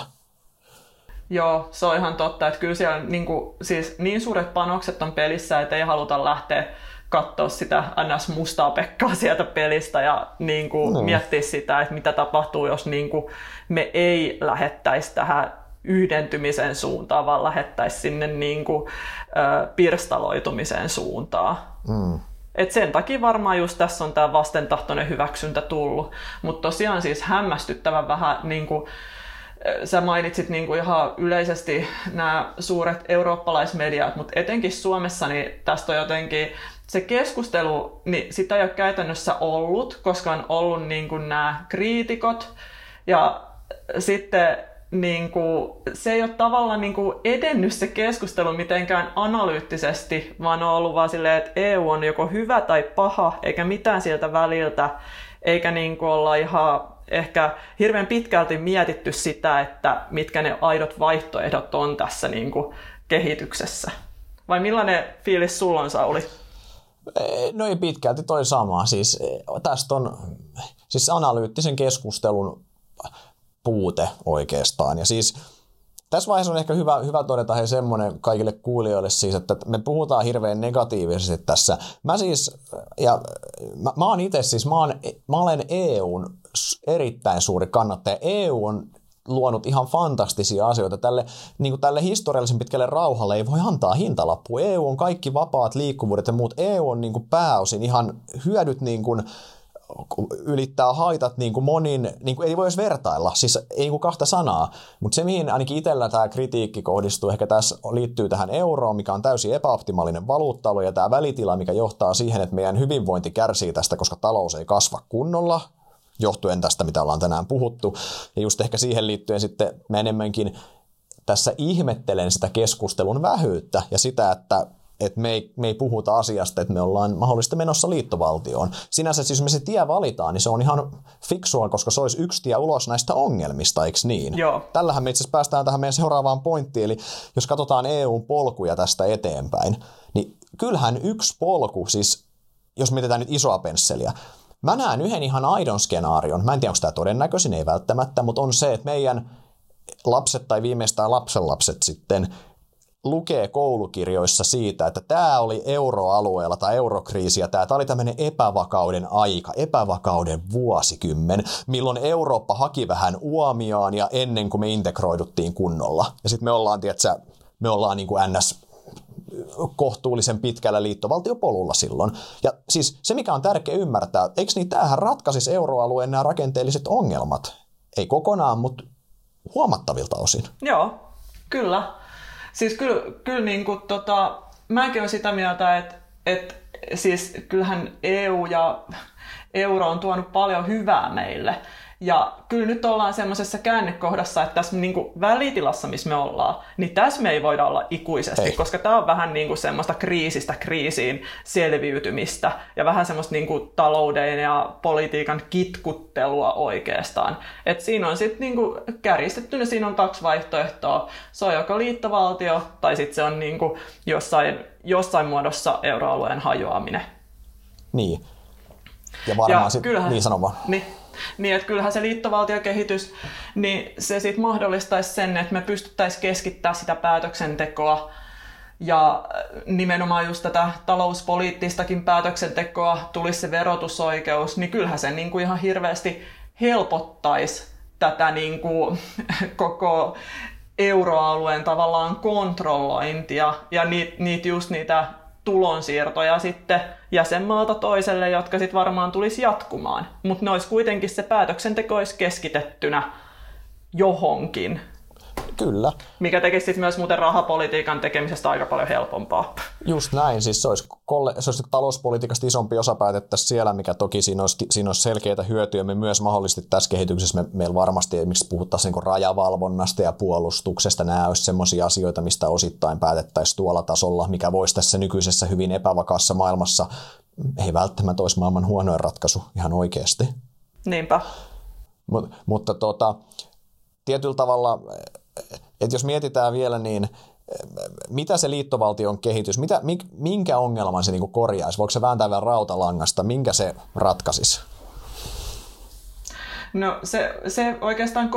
Joo, se on ihan totta, että kyllä siellä niin, kuin, siis niin suuret panokset on pelissä, että ei haluta lähteä katsoa sitä ns. Mustaa Pekkaa sieltä pelistä ja niin kuin, mm. miettiä sitä, että mitä tapahtuu, jos niin kuin, me ei lähettäisi tähän yhdentymisen suuntaan, vaan lähettäisi sinne niin kuin, äh, pirstaloitumisen suuntaan. Mm. Et sen takia varmaan just tässä on tämä vastentahtoinen hyväksyntä tullut, mutta tosiaan siis hämmästyttävän vähän niin kuin, sä mainitsit niin kuin ihan yleisesti nämä suuret eurooppalaismediat, mutta etenkin Suomessa niin tästä on jotenkin se keskustelu, niin sitä ei ole käytännössä ollut, koska on ollut niin kuin nämä kriitikot ja sitten niin kuin, se ei ole tavallaan niin kuin edennyt se keskustelu mitenkään analyyttisesti, vaan on ollut vaan silleen, että E U on joko hyvä tai paha, eikä mitään sieltä väliltä, eikä niin kuin olla ihan ehkä hirveän pitkälti mietitty sitä, että mitkä ne aidot vaihtoehdot on tässä niin kuin kehityksessä. Vai millainen fiilis sulla on, Sauli? No ei pitkälti toi sama. Siis, tästä on siis analyyttisen keskustelun puute oikeastaan. Ja siis tässä vaiheessa on ehkä hyvä, hyvä todeta hei semmoinen kaikille kuulijoille, siis, että me puhutaan hirveän negatiivisesti tässä. Mä siis, ja mä, mä oon itse siis, mä, oon, mä olen E U:n erittäin suuri kannattaja. E U on luonut ihan fantastisia asioita. Tälle, niin kuin tälle historiallisen pitkälle rauhalle ei voi antaa hintalappua. E U on kaikki vapaat liikkuvuudet ja muut. E U on niin kuin pääosin ihan hyödyt niin kuin ylittää haitat niin kuin monin, niin kuin ei voi edes vertailla, siis ei niin kuin kahta sanaa, mutta se mihin ainakin itsellä tämä kritiikki kohdistuu, ehkä tässä liittyy tähän euroon, mikä on täysin epäoptimaalinen valuuttalo ja tämä välitila, mikä johtaa siihen, että meidän hyvinvointi kärsii tästä, koska talous ei kasva kunnolla, johtuen tästä, mitä ollaan tänään puhuttu, ja just ehkä siihen liittyen sitten mä enemmänkin tässä ihmettelen sitä keskustelun vähyyttä ja sitä, että että me ei, me ei puhuta asiasta, että me ollaan mahdollisesti menossa liittovaltioon. Sinänsä siis, jos me se tie valitaan, niin se on ihan fiksua, koska se olisi yksi tie ulos näistä ongelmista, eikö niin? Joo. Tällähän me itse asiassa päästään tähän meidän seuraavaan pointtiin, eli jos katsotaan E U:n polkuja tästä eteenpäin, niin kyllähän yksi polku, siis jos mietitään nyt isoa pensseliä, mä näen yhden ihan aidon skenaarion, mä en tiedä, onko tämä todennäköisin, ei välttämättä, mutta on se, että meidän lapset tai viimeistään lapsenlapset sitten lukee koulukirjoissa siitä, että tämä oli euroalueella tai eurokriisi ja tämä oli tämmöinen epävakauden aika, epävakauden vuosikymmen, milloin Eurooppa haki vähän uomiaan ja ennen kuin me integroiduttiin kunnolla. Ja sitten me ollaan, tiedätkö, me ollaan niin kuin N S kohtuullisen pitkällä liittovaltiopolulla silloin. Ja siis se, mikä on tärkeä ymmärtää, eikö niin tämähän ratkaisisi euroalueen nämä rakenteelliset ongelmat? Ei kokonaan, mutta huomattavilta osin. Joo, kyllä. Siis kyllä, kyllä niin kuin tota, mäkin olen sitä mieltä, että, että siis kyllähän E U ja euro on tuonut paljon hyvää meille. Ja kyllä nyt ollaan semmoisessa käännekohdassa, että tässä niin kuin välitilassa, missä me ollaan, niin tässä me ei voida olla ikuisesti, ei. Koska tämä on vähän niin kuin semmoista kriisistä kriisiin selviytymistä ja vähän semmoista niin kuin talouden ja politiikan kitkuttelua oikeastaan. Et siinä on sitten niin kuin kärjistettynä, siinä on kaksi vaihtoehtoa. Se on joko liittovaltio tai sitten se on niin kuin jossain, jossain muodossa euroalueen hajoaminen. Niin. Ja varmaan sitten niin sanomaan. Niin. Niin, että kyllähän se liittovaltiokehitys, niin se sitten mahdollistaisi sen, että me pystyttäisiin keskittämään sitä päätöksentekoa ja nimenomaan just tätä talouspoliittistakin päätöksentekoa, tulisi se verotusoikeus, niin kyllähän se niinku ihan hirveästi helpottaisi tätä niinku koko euroalueen tavallaan kontrollointia ja niitä niit just niitä tulonsiirtoja sitten jäsenmaalta toiselle, jotka sitten varmaan tulisi jatkumaan. Mutta ne olisi kuitenkin se päätöksenteko olisi keskitettynä johonkin. Kyllä. Mikä tekisi sitten myös muuten rahapolitiikan tekemisestä aika paljon helpompaa. Just näin. Siis se olisi, se olisi talouspolitiikasta isompi osa päätettäisiin siellä, mikä toki siinä olisi, siinä olisi selkeitä hyötyjä. Me myös mahdollisesti tässä kehityksessä me, meillä varmasti esimerkiksi puhuttaisiin niin rajavalvonnasta ja puolustuksesta. Nämä olisi sellaisia asioita, mistä osittain päätettäisiin tuolla tasolla, mikä voisi tässä nykyisessä hyvin epävakaassa maailmassa ei välttämättä olisi maailman huonoin ratkaisu ihan oikeasti. Niinpä. Mut, mutta tota, tietyllä tavalla... Et jos mietitään vielä, niin mitä se liittovaltion kehitys, mitä, minkä ongelman se niinku korjaisi? Voiko se vääntää vielä rautalangasta? Minkä se ratkaisisi? No se, se oikeastaan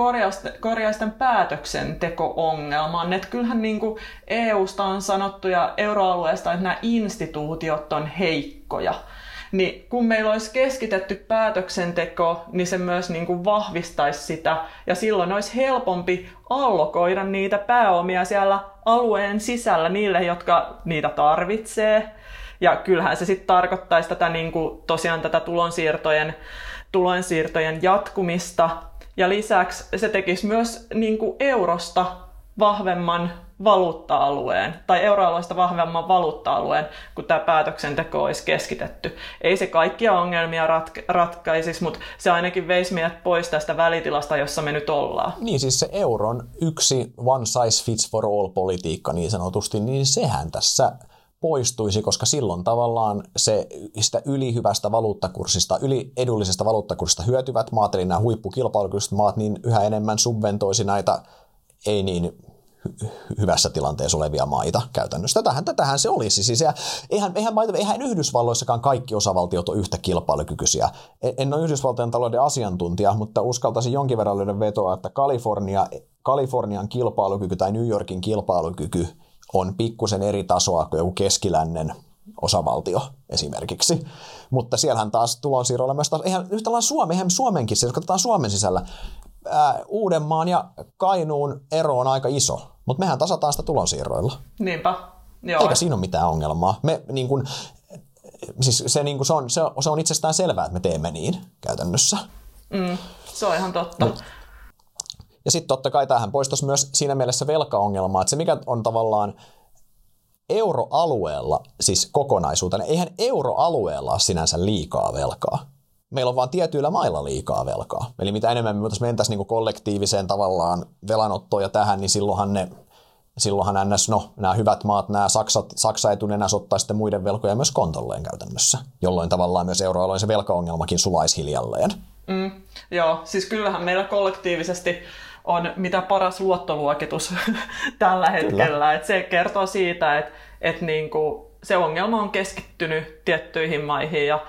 korjaa sitten päätöksenteko-ongelman. Et kyllähän niinku E U:sta on sanottu ja euroalueesta, että nämä instituutiot on heikkoja. Niin kun meillä olisi keskitetty päätöksenteko, niin se myös niin kuin vahvistaisi sitä ja silloin olisi helpompi allokoida niitä pääomia siellä alueen sisällä niille, jotka niitä tarvitsee. Ja kyllähän se sitten tarkoittaisi tätä, niin kuin, tosiaan tätä tulonsiirtojen, tulonsiirtojen jatkumista ja lisäksi se tekisi myös niin kuin eurosta vahvemman valuutta-alueen tai euroalueesta vahvemman valuutta-alueen, kun tämä päätöksenteko olisi keskitetty. Ei se kaikkia ongelmia ratka- ratkaisisi, mutta se ainakin veisi meidät pois tästä välitilasta, jossa me nyt ollaan. Niin siis se euron yksi one size fits for all -politiikka niin sanotusti, niin sehän tässä poistuisi, koska silloin tavallaan se, sitä ylihyvästä valuuttakurssista, yli edullisesta valuuttakurssista hyötyvät maat, eli nämä huippukilpailukykyiset maat, niin yhä enemmän subventoisi näitä ei niin hyvässä tilanteessa olevia maita käytännössä. Tätähän, tätähän se olisi. Siis eihän, eihän, eihän Yhdysvalloissakaan kaikki osavaltiot ole yhtä kilpailukykyisiä. En ole Yhdysvaltain talouden asiantuntija, mutta uskaltaisin jonkin verran löydä vetoa, että Kalifornia, Kalifornian kilpailukyky tai New Yorkin kilpailukyky on pikkusen eri tasoa kuin joku keskilännen osavaltio esimerkiksi. Mutta siellähän taas tulonsiirroilla myös taas, eihän yhtä lailla Suomi, eihän Suomenkin, jos katsotaan Suomen sisällä, ää, Uudenmaan ja Kainuun ero on aika iso, mutta mehän tasataan sitä tulonsiirroilla. Niinpä, joo. Eikä siinä ole mitään ongelmaa. Me, niin kun, siis se, niin kun se, on, se, on, se on itsestään selvää, että me teemme niin käytännössä. Mm, se on ihan totta. Mut, ja sitten totta kai tämähän poistaisi myös siinä mielessä velkaongelmaa, että se mikä on tavallaan euroalueella, siis kokonaisuutena, eihän euroalueella ole sinänsä liikaa velkaa. Meillä on vaan tietyillä mailla liikaa velkaa. Eli mitä enemmän me mentäisiin niinku kollektiiviseen tavallaan velanottoon ja tähän, niin silloinhan ne, silloinhan ns, no, nämä hyvät maat, nämä Saksat, Saksa etunenäs ottaa sitten muiden velkoja myös kontolleen käytännössä, jolloin tavallaan myös euroalueen se velkaongelmakin sulaisi hiljalleen. Mm, joo, siis kyllähän meillä kollektiivisesti on mitä paras luottoluokitus tällä hetkellä. Et se kertoo siitä, että et niinku se ongelma on keskittynyt tiettyihin maihin ja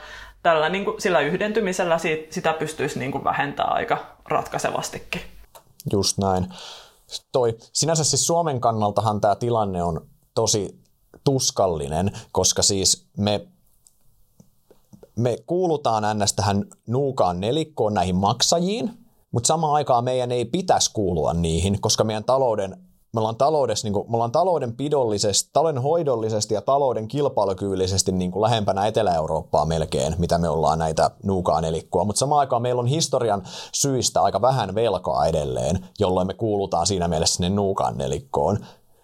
tällä niinku, sillä yhdentymisellä siitä, sitä pystyisi niinku vähentämään aika ratkaisevastikin. Just näin. Toi, sinänsä siis Suomen kannaltahan tämä tilanne on tosi tuskallinen, koska siis me Me kuulutaan ns. Tähän nuukaan nelikkoon näihin maksajiin, mutta samaan aikaan meidän ei pitäisi kuulua niihin, koska meidän talouden, me ollaan, taloudessa, niin kuin, me ollaan taloudenpidollisesti, taloudenhoidollisesti ja talouden kilpailukyvyllisesti niin kuin lähempänä Etelä-Eurooppaa melkein, mitä me ollaan näitä nuukaan nelikkoa. Mutta samaan aikaan meillä on historian syistä aika vähän velkaa edelleen, jolloin me kuulutaan siinä mielessä sinne nuukaan nelikkoon.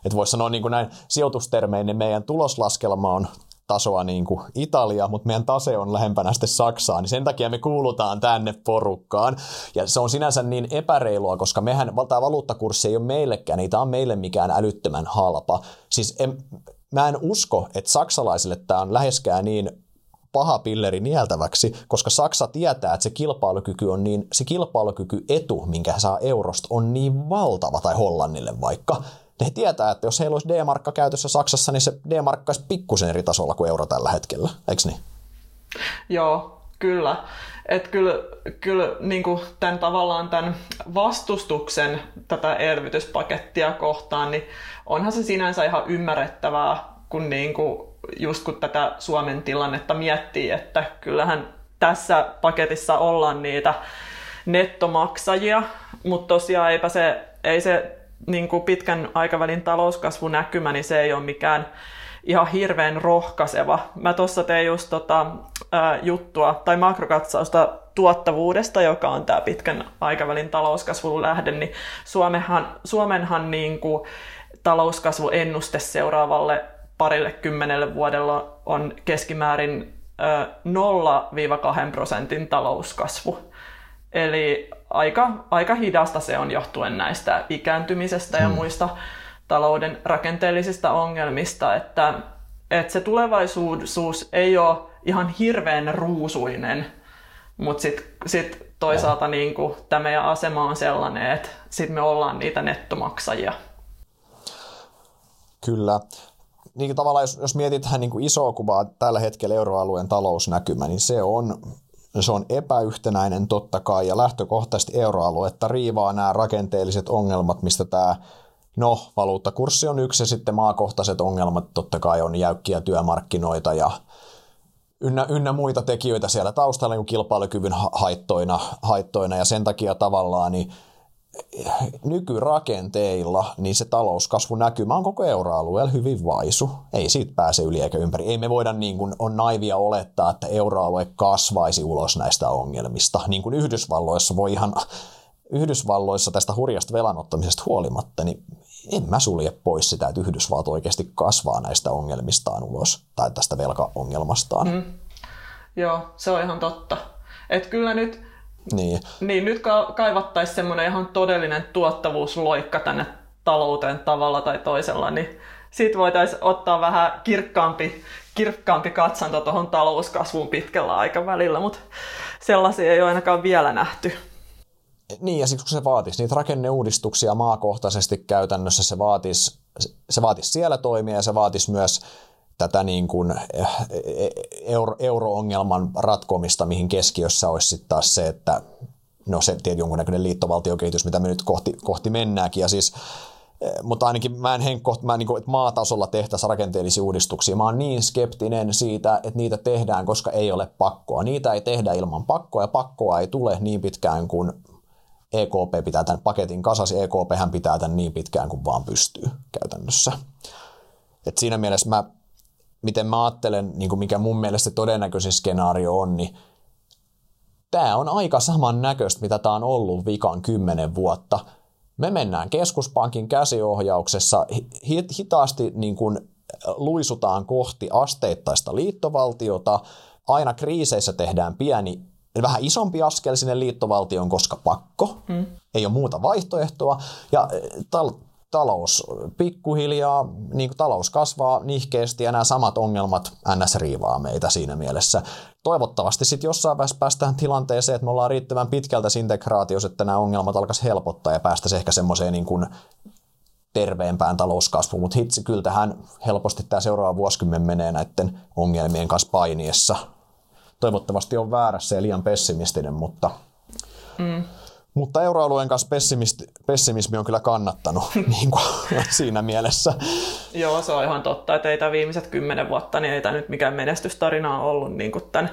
Että voisi sanoa niin kuin näin sijoitustermein, niin meidän tuloslaskelma on tasoa niin kuin Italia, mutta meidän tase on lähempänä sitten Saksaa, niin sen takia me kuulutaan tänne porukkaan. Ja se on sinänsä niin epäreilua, koska mehän, tämä valuuttakurssi ei ole meillekään, ei tämä ole meille mikään älyttömän halpa. Siis en, mä en usko, että saksalaisille tämä on läheskään niin paha pilleri nieltäväksi, koska Saksa tietää, että se kilpailukyky on niin, se kilpailukykyetu, minkä he saa eurosta, on niin valtava, tai Hollannille vaikka. He tietää, että jos heillä olisi D-markka käytössä Saksassa, niin se D-markka olisi pikkusen eri tasolla kuin euro tällä hetkellä, eikö niin? Joo, kyllä. Että kyllä, kyllä niin kuin tämän, tavallaan tämän vastustuksen tätä elvytyspakettia kohtaan, niin onhan se sinänsä ihan ymmärrettävää, kun niin kuin, just kun tätä Suomen tilannetta miettii, että kyllähän tässä paketissa ollaan niitä nettomaksajia, mutta tosiaan eipä se, ei se niin kuin pitkän aikavälin talouskasvunäkymä, niin se ei ole mikään ihan hirveän rohkaiseva. Mä tuossa tein just tota, ää, juttua tai makrokatsausta tuottavuudesta, joka on tämä pitkän aikavälin talouskasvun lähde, niin Suomenhan, Suomenhan niin kuin talouskasvuennuste seuraavalle parille kymmenelle vuodella on keskimäärin ää, nolla-kahden prosentin talouskasvu. Eli aika, aika hidasta se on johtuen näistä ikääntymisestä ja muista talouden rakenteellisista ongelmista, että, että se tulevaisuus ei ole ihan hirveän ruusuinen, mutta sitten sit toisaalta niin kuin, tämä meidän asema on sellainen, että sit me ollaan niitä nettomaksajia. Kyllä. Niin tavallaan jos, jos mietitään niin kuin isoa kuvaa tällä hetkellä euroalueen talousnäkymä, niin se on... Se on epäyhtenäinen totta kai, ja lähtökohtaisesti euroaluetta riivaa nämä rakenteelliset ongelmat, mistä tämä no, valuuttakurssi on yksi, ja sitten maakohtaiset ongelmat totta kai on jäykkiä työmarkkinoita ja ynnä, ynnä muita tekijöitä siellä taustalla niin kuin kilpailukyvyn haittoina, haittoina, ja sen takia tavallaan niin nykyrakenteilla niin se talouskasvunäkymä on koko euroalueella hyvin vaisu. Ei siitä pääse yli eikä ympäri. Ei me voida niin kuin on naivia olettaa, että euroalue kasvaisi ulos näistä ongelmista. Niin kuin Yhdysvalloissa voi ihan Yhdysvalloissa tästä hurjasta velanottamisesta huolimatta, niin en mä sulje pois sitä, että Yhdysvallat oikeasti kasvaa näistä ongelmistaan ulos tai tästä velkaongelmastaan. Mm. Joo, se on ihan totta. Että kyllä nyt, niin. Niin, nyt ka- kaivattaisiin semmoinen ihan todellinen tuottavuusloikka tänne talouteen tavalla tai toisella, niin siitä voitaisiin ottaa vähän kirkkaampi, kirkkaampi katsanto tuohon talouskasvuun pitkällä aikavälillä, mutta sellaisia ei ole ainakaan vielä nähty. Niin, ja siksi kun se vaatisi niitä rakenneuudistuksia maakohtaisesti käytännössä, se vaatisi, se vaatisi siellä toimia ja se vaatisi myös tätä niin kuin euro, euro-ongelman ratkomista, mihin keskiössä olisi sitten taas se, että no se tietysti jonkunnäköinen liittovaltiokehitys, mitä me nyt kohti, kohti mennäänkin. Ja siis, mutta ainakin mä en henkko, mä en, niin kuin, että maatasolla tehtäisiin rakenteellisia uudistuksia. Mä oon niin skeptinen siitä, että niitä tehdään, koska ei ole pakkoa. Niitä ei tehdä ilman pakkoa ja pakkoa ei tule niin pitkään kuin E K P pitää tämän paketin kasasi, E K P:hän pitää tämän niin pitkään kuin vaan pystyy käytännössä. Et siinä mielessä mä, miten mä ajattelen, niin kuin mikä mun mielestä todennäköisin skenaario on, niin tämä on aika samannäköistä, mitä tämä on ollut vikan kymmenen vuotta. Me mennään keskuspankin käsiohjauksessa, hitaasti niin kuin luisutaan kohti asteittaista liittovaltiota, aina kriiseissä tehdään pieni vähän isompi askel sinne liittovaltioon, koska pakko. Mm. Ei ole muuta vaihtoehtoa. Ja tal- talous pikkuhiljaa, niin kuin talous kasvaa nihkeästi ja nämä samat ongelmat ns. Riivaa meitä siinä mielessä. Toivottavasti sitten jossain vaiheessa päästään tilanteeseen, että me ollaan riittävän pitkältä integraatiossa, että nämä ongelmat alkaisi helpottaa ja päästäisiin ehkä semmoiseen niin kuin terveempään talouskasvuun. Mutta hitsi, kyltähän helposti tämä seuraava vuosikymmen menee näiden ongelmien kanssa painiessa. Toivottavasti on väärässä ja liian pessimistinen, mutta, mm. mutta euroalueen kanssa pessimismi on kyllä kannattanut niin kuin, siinä mielessä. Joo, se on ihan totta, että ei tämä viimeiset kymmenen vuotta, niin ei tämä nyt mikään menestystarina ole ollut niin kuin tämän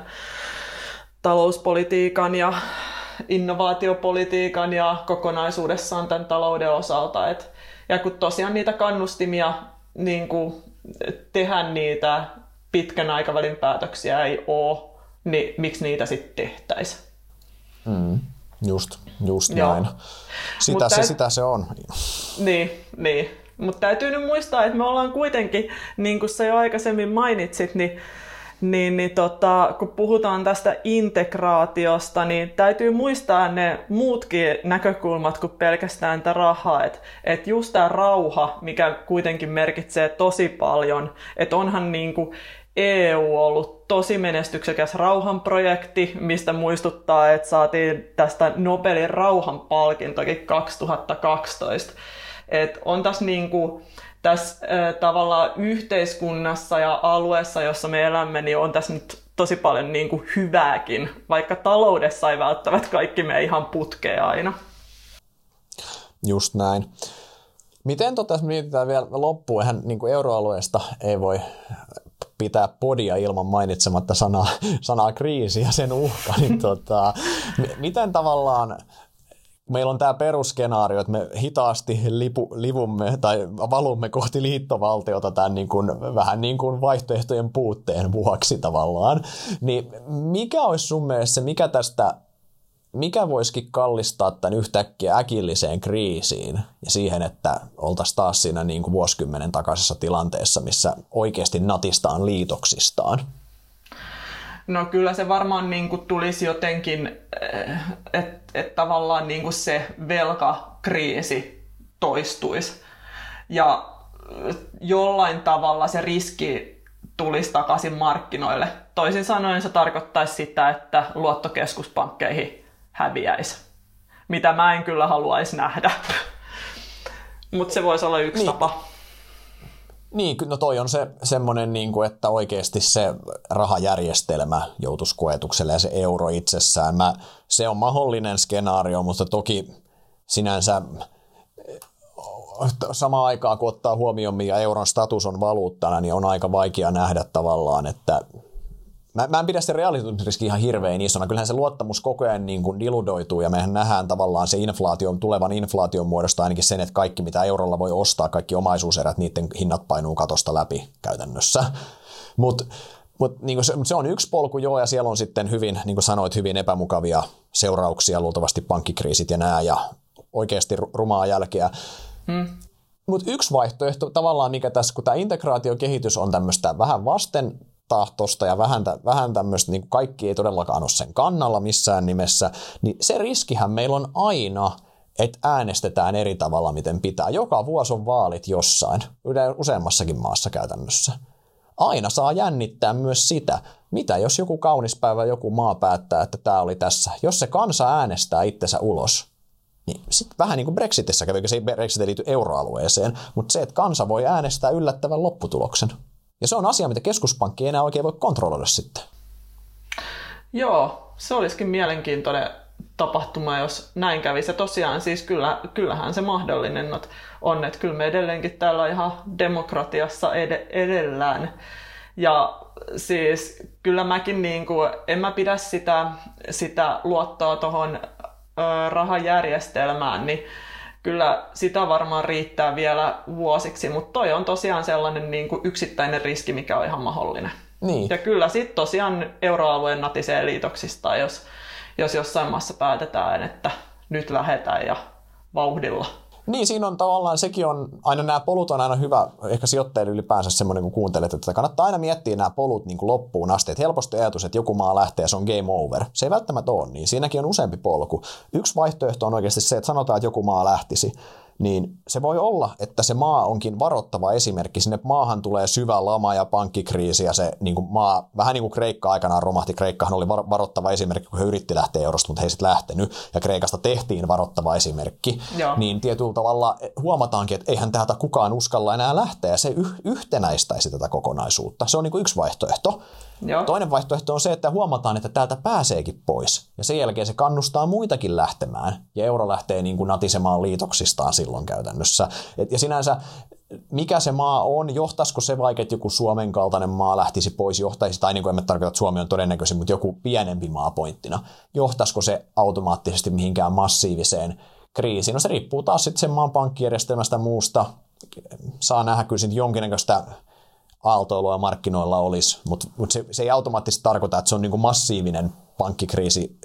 talouspolitiikan ja innovaatiopolitiikan ja kokonaisuudessaan tämän talouden osalta. Et, ja kun tosiaan niitä kannustimia niin kuin, tehdä niitä pitkän aikavälin päätöksiä ei ole, niin miksi niitä sitten tehtäisiin? Mm, just, just näin. Sitä, täyt... se, sitä se on. Niin, niin. Mutta täytyy nyt muistaa, että me ollaan kuitenkin, niin kuin sä jo aikaisemmin mainitsit, niin, niin, niin tota, kun puhutaan tästä integraatiosta, niin täytyy muistaa ne muutkin näkökulmat kuin pelkästään tämä raha. Että et just tämä rauha, mikä kuitenkin merkitsee tosi paljon, että onhan niin kuin E U on ollut tosi menestyksekäs rauhanprojekti, mistä muistuttaa, että saatiin tästä Nobelin rauhanpalkintokin kaksituhattakaksitoista. Et on tässä, niinku, tässä äh, tavallaan yhteiskunnassa ja alueessa, jossa me elämme, niin on tässä nyt tosi paljon niinku hyvääkin, vaikka taloudessa ei välttämättä kaikki mene ihan putkea aina. Just näin. Miten totta, jos mietitään vielä loppuun, eihän niinku euroalueesta ei voi pitää podia ilman mainitsematta sanaa, sanaa kriisi ja sen uhka, niin tota, miten tavallaan meillä on tämä perusskenaario, että me hitaasti lipu, livumme tai valumme kohti liittovaltiota tämän niin kuin, vähän niin kuin vaihtoehtojen puutteen vuoksi tavallaan, niin mikä olisi sun mielestä se, mikä tästä, mikä voisikin kallistaa tämän yhtäkkiä äkilliseen kriisiin ja siihen, että oltaisiin taas siinä niin kuin vuosikymmenen takaisessa tilanteessa, missä oikeasti natistaan liitoksistaan? No kyllä se varmaan niin kuin tulisi jotenkin, että et tavallaan niin kuin se velkakriisi toistuisi ja jollain tavalla se riski tulisi takaisin markkinoille. Toisin sanoen se tarkoittaisi sitä, että luottokeskuspankkeihin häviäisi, mitä mä en kyllä haluaisi nähdä, mutta se voisi olla yksi niin. tapa. Niin, no toi on se semmoinen, niin kuin, että oikeasti se rahajärjestelmä joutuisi koetukselle ja se euro itsessään. Mä, se on mahdollinen skenaario, mutta toki sinänsä samaan aikaan, kun ottaa huomioon, mikä euron status on valuuttana, niin on aika vaikea nähdä tavallaan, että Mä, mä en pidä sen realisoitumisriski ihan hirveän isona. Kyllähän se luottamus koko ajan niin kuin diludoituu ja mehän nähdään tavallaan se inflaation, tulevan inflaation muodosta ainakin sen, että kaikki mitä eurolla voi ostaa, kaikki omaisuuserät, niiden hinnat painuu katosta läpi käytännössä. Mutta mut, niin se, se on yksi polku joo ja siellä on sitten hyvin, niin kuin sanoit, hyvin epämukavia seurauksia, luultavasti pankkikriisit ja nämä ja oikeasti rumaa jälkeä. Hmm. Mutta yksi vaihtoehto tavallaan, mikä tässä, kun tämä integraatiokehitys on tämmöistä vähän vasten tahtosta ja vähän, vähän tämmöistä, niin kaikki ei todellakaan ole sen kannalla missään nimessä, niin se riskihän meillä on aina, että äänestetään eri tavalla, miten pitää. Joka vuosi on vaalit jossain, useammassakin maassa käytännössä. Aina saa jännittää myös sitä, mitä jos joku kaunis päivä joku maa päättää, että tämä oli tässä. Jos se kansa äänestää itsensä ulos, niin sitten vähän niin kuin Brexitissä kävi, se ei Brexit liity euroalueeseen, mutta se, että kansa voi äänestää yllättävän lopputuloksen. Ja se on asia, mitä keskuspankki ei enää oikein voi kontrolloida sitten. Joo, se olisikin mielenkiintoinen tapahtuma, jos näin kävisi. Ja tosiaan siis kyllä, kyllähän se mahdollinen on, että kyllä me edelleenkin täällä ihan demokratiassa ed- edellään. Ja siis kyllä mäkin niin kuin, en mä pidä sitä, sitä luottaa tuohon rahajärjestelmään, niin kyllä sitä varmaan riittää vielä vuosiksi, mutta toi on tosiaan sellainen niin kuin yksittäinen riski, mikä on ihan mahdollinen. Niin. Ja kyllä sitten tosiaan euroalueen natisee liitoksista, jos, jos jossain maassa päätetään, että nyt lähdetään ja vauhdilla. Niin, siinä on tavallaan, sekin on, aina nämä polut on aina hyvä, ehkä sijoittajille ylipäänsä semmoinen, kun kuuntelet, että kannattaa aina miettiä nämä polut niin kuin loppuun asti, että helposti ajatus, että joku maa lähtee ja se on game over. Se ei välttämättä ole niin, siinäkin on useampi polku. Yksi vaihtoehto on oikeasti se, että sanotaan, että joku maa lähtisi, niin se voi olla, että se maa onkin varoittava esimerkki, sinne maahan tulee syvä lama ja pankkikriisi ja se niin kuin maa, vähän niin kuin Kreikka aikanaan romahti, Kreikkahan oli varoittava esimerkki, kun he yritti lähteä eurosta, mutta he ei sitten lähtenyt ja Kreikasta tehtiin varoittava esimerkki, joo. Niin tietyllä tavalla huomataankin, että eihän täältä kukaan uskalla enää lähteä ja se yh- yhtenäistäisi tätä kokonaisuutta, se on niin kuin yksi vaihtoehto. Joo. Toinen vaihtoehto on se, että huomataan, että täältä pääseekin pois ja sen jälkeen se kannustaa muitakin lähtemään ja euro lähtee niin kuin natisemaan liitoksistaan silloin käytännössä. Et, ja sinänsä mikä se maa on, johtaisiko se vaikka, että joku Suomen kaltainen maa lähtisi pois, johtaisi, tai niin kuin emme tarkoita, että Suomi on todennäköisin, mutta joku pienempi maa pointtina, johtaisiko se automaattisesti mihinkään massiiviseen kriisiin? No se riippuu taas sitten sen maan pankkijärjestelmästä muusta, saa nähdä kyllä sitten jonkinnäköistä aaltoilua markkinoilla olisi, mutta mut se, se ei automaattisesti tarkoita, että se on niinku massiivinen pankkikriisi.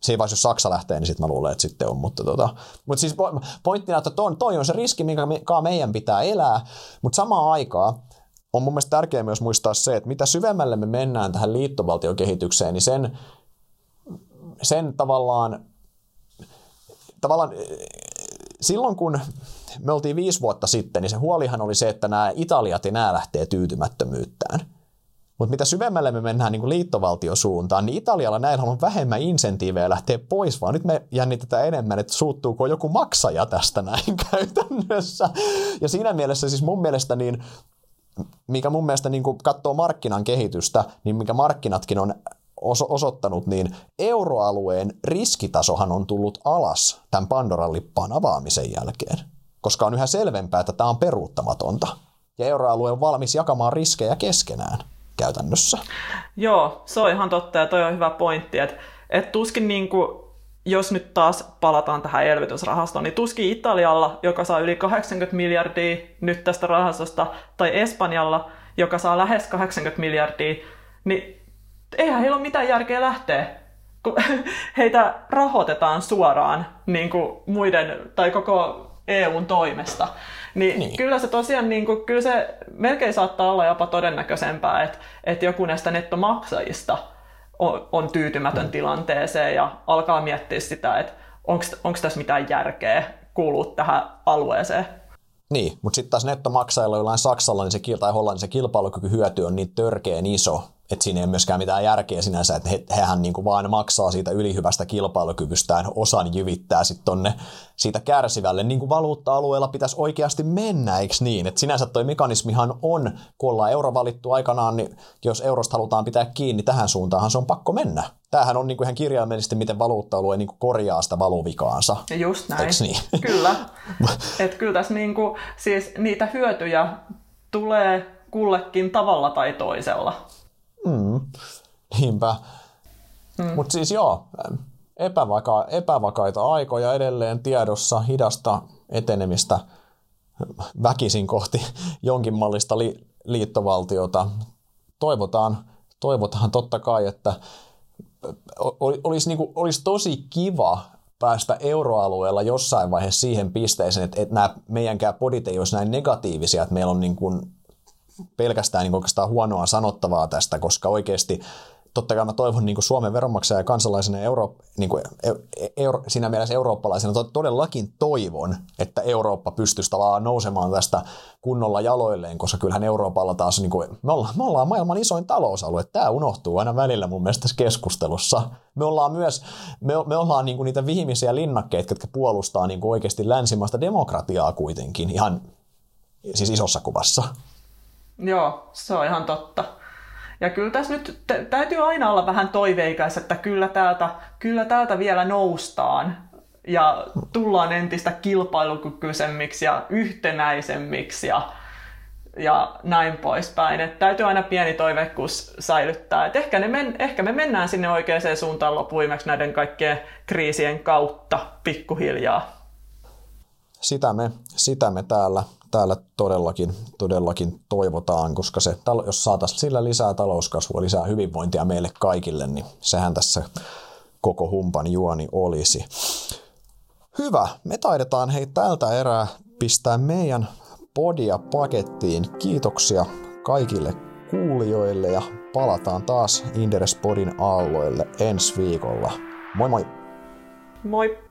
Se ei vaan, jos Saksa lähtee, niin sitten mä luulen, että sitten on. Mutta tota, mut siis pointtina, että ton, toi on se riski, minkä me, meidän pitää elää, mutta samaan aikaan on mun mielestä tärkeää myös muistaa se, että mitä syvemmälle me mennään tähän liittovaltiokehitykseen, niin sen, sen tavallaan, tavallaan silloin kun me oltiin viisi vuotta sitten, niin se huolihan oli se, että nämä Italiat ja nämä lähtee tyytymättömyyttään. Mutta mitä syvemmälle me mennään niin kuin liittovaltiosuuntaan, niin Italialla näillä on vähemmän insentiivejä lähteä pois, vaan nyt me jännitetään enemmän, että suuttuuko joku maksaja tästä näin käytännössä. Ja siinä mielessä siis mun mielestä, niin, mikä mun mielestä niin kuin katsoo markkinan kehitystä, niin mikä markkinatkin on osoittanut, niin euroalueen riskitasohan on tullut alas tämän Pandoran lippaan avaamisen jälkeen, koska on yhä selvempää, että tämä on peruuttamatonta. Ja euroalue on valmis jakamaan riskejä keskenään käytännössä. Joo, se on ihan totta ja toi on hyvä pointti, että et tuskin niinku, jos nyt taas palataan tähän elvytysrahastoon, niin tuskin Italialla, joka saa yli kahdeksankymmentä miljardia nyt tästä rahastosta, tai Espanjalla, joka saa lähes kahdeksankymmentä miljardia, niin eihän heillä ole mitään järkeä lähteä, kun heitä rahoitetaan suoraan niin kuin muiden tai koko E U:n toimesta. Niin, niin. Kyllä se tosiaan, niin kuin, kyllä se melkein saattaa olla jopa todennäköisempää, että, että joku näistä nettomaksajista on, on tyytymätön mm. tilanteeseen ja alkaa miettiä sitä, että onko tässä mitään järkeä kuulua tähän alueeseen. Niin, mutta sitten taas nettomaksajilla jollain Saksalla niin se, tai Hollannilla se kilpailukykyhyöty on niin törkeän iso, että siinä ei myöskään mitään järkeä sinänsä, että he, hehän niin kuin vaan maksaa siitä ylihyvästä kilpailukyvystään, osan jyvittää sitten tonne siitä kärsivälle, niin kuin valuutta-alueella pitäisi oikeasti mennä, eikö niin? Että sinänsä toi mekanismihan on, kun ollaan euro valittu aikanaan, niin jos eurosta halutaan pitää kiinni, tähän suuntaanhan se on pakko mennä. Tämähän on niin kuin ihan kirjaimellisesti, miten valuutta-alue niin kuin korjaa sitä valuvikaansa. Just näin, niin? Kyllä. Että kyllä tässä niin kuin, siis niitä hyötyjä tulee kullekin tavalla tai toisella. Mm, niinpä. Mm. Mutta siis joo, epävaka- epävakaita aikoja edelleen tiedossa, hidasta etenemistä väkisin kohti jonkin mallista li- liittovaltiota. Toivotaan, toivotaan totta kai, että o- olisi, niinku, olisi tosi kiva, päästä euroalueella jossain vaiheessa siihen pisteeseen, että, että nämä meidänkään podit ei olisi näin negatiivisia, että meillä on niin kuin pelkästään niin oikeastaan huonoa sanottavaa tästä, koska oikeasti totta kai mä toivon niin kuin Suomen veronmaksaja ja kansalaisena Euro, niin kuin, euro, siinä mielessä eurooppalaisena todellakin toivon, että Eurooppa pystyisi tavallaan nousemaan tästä kunnolla jaloilleen, koska kyllähän Euroopalla taas, niin kuin, me, ollaan, me ollaan maailman isoin talousalue, tämä unohtuu aina välillä mun mielestä tässä keskustelussa. Me ollaan myös, me, me ollaan niin kuin niitä vihimisiä linnakkeita, jotka puolustaa niin kuin oikeasti länsimaista demokratiaa kuitenkin, ihan siis isossa kuvassa. Joo, se on ihan totta. Ja kyllä tässä nyt täytyy aina olla vähän toiveikas, että kyllä täältä, kyllä täältä vielä noustaan ja tullaan entistä kilpailukykyisemmiksi ja yhtenäisemmiksi ja, ja näin poispäin. Että täytyy aina pieni toiveikkuus säilyttää. Et ehkä, ne men, ehkä me mennään sinne oikeaan suuntaan lopuimeksi näiden kaikkien kriisien kautta pikkuhiljaa. Sitä me, sitä me täällä. Täällä todellakin, todellakin toivotaan, koska se, jos saataisiin sillä lisää talouskasvua, lisää hyvinvointia meille kaikille, niin sehän tässä koko humpan juoni olisi. Hyvä, me taidetaan hei tältä erää pistää meidän podia pakettiin. Kiitoksia kaikille kuulijoille ja palataan taas Inderespodin aalloille ensi viikolla. Moi moi! Moi!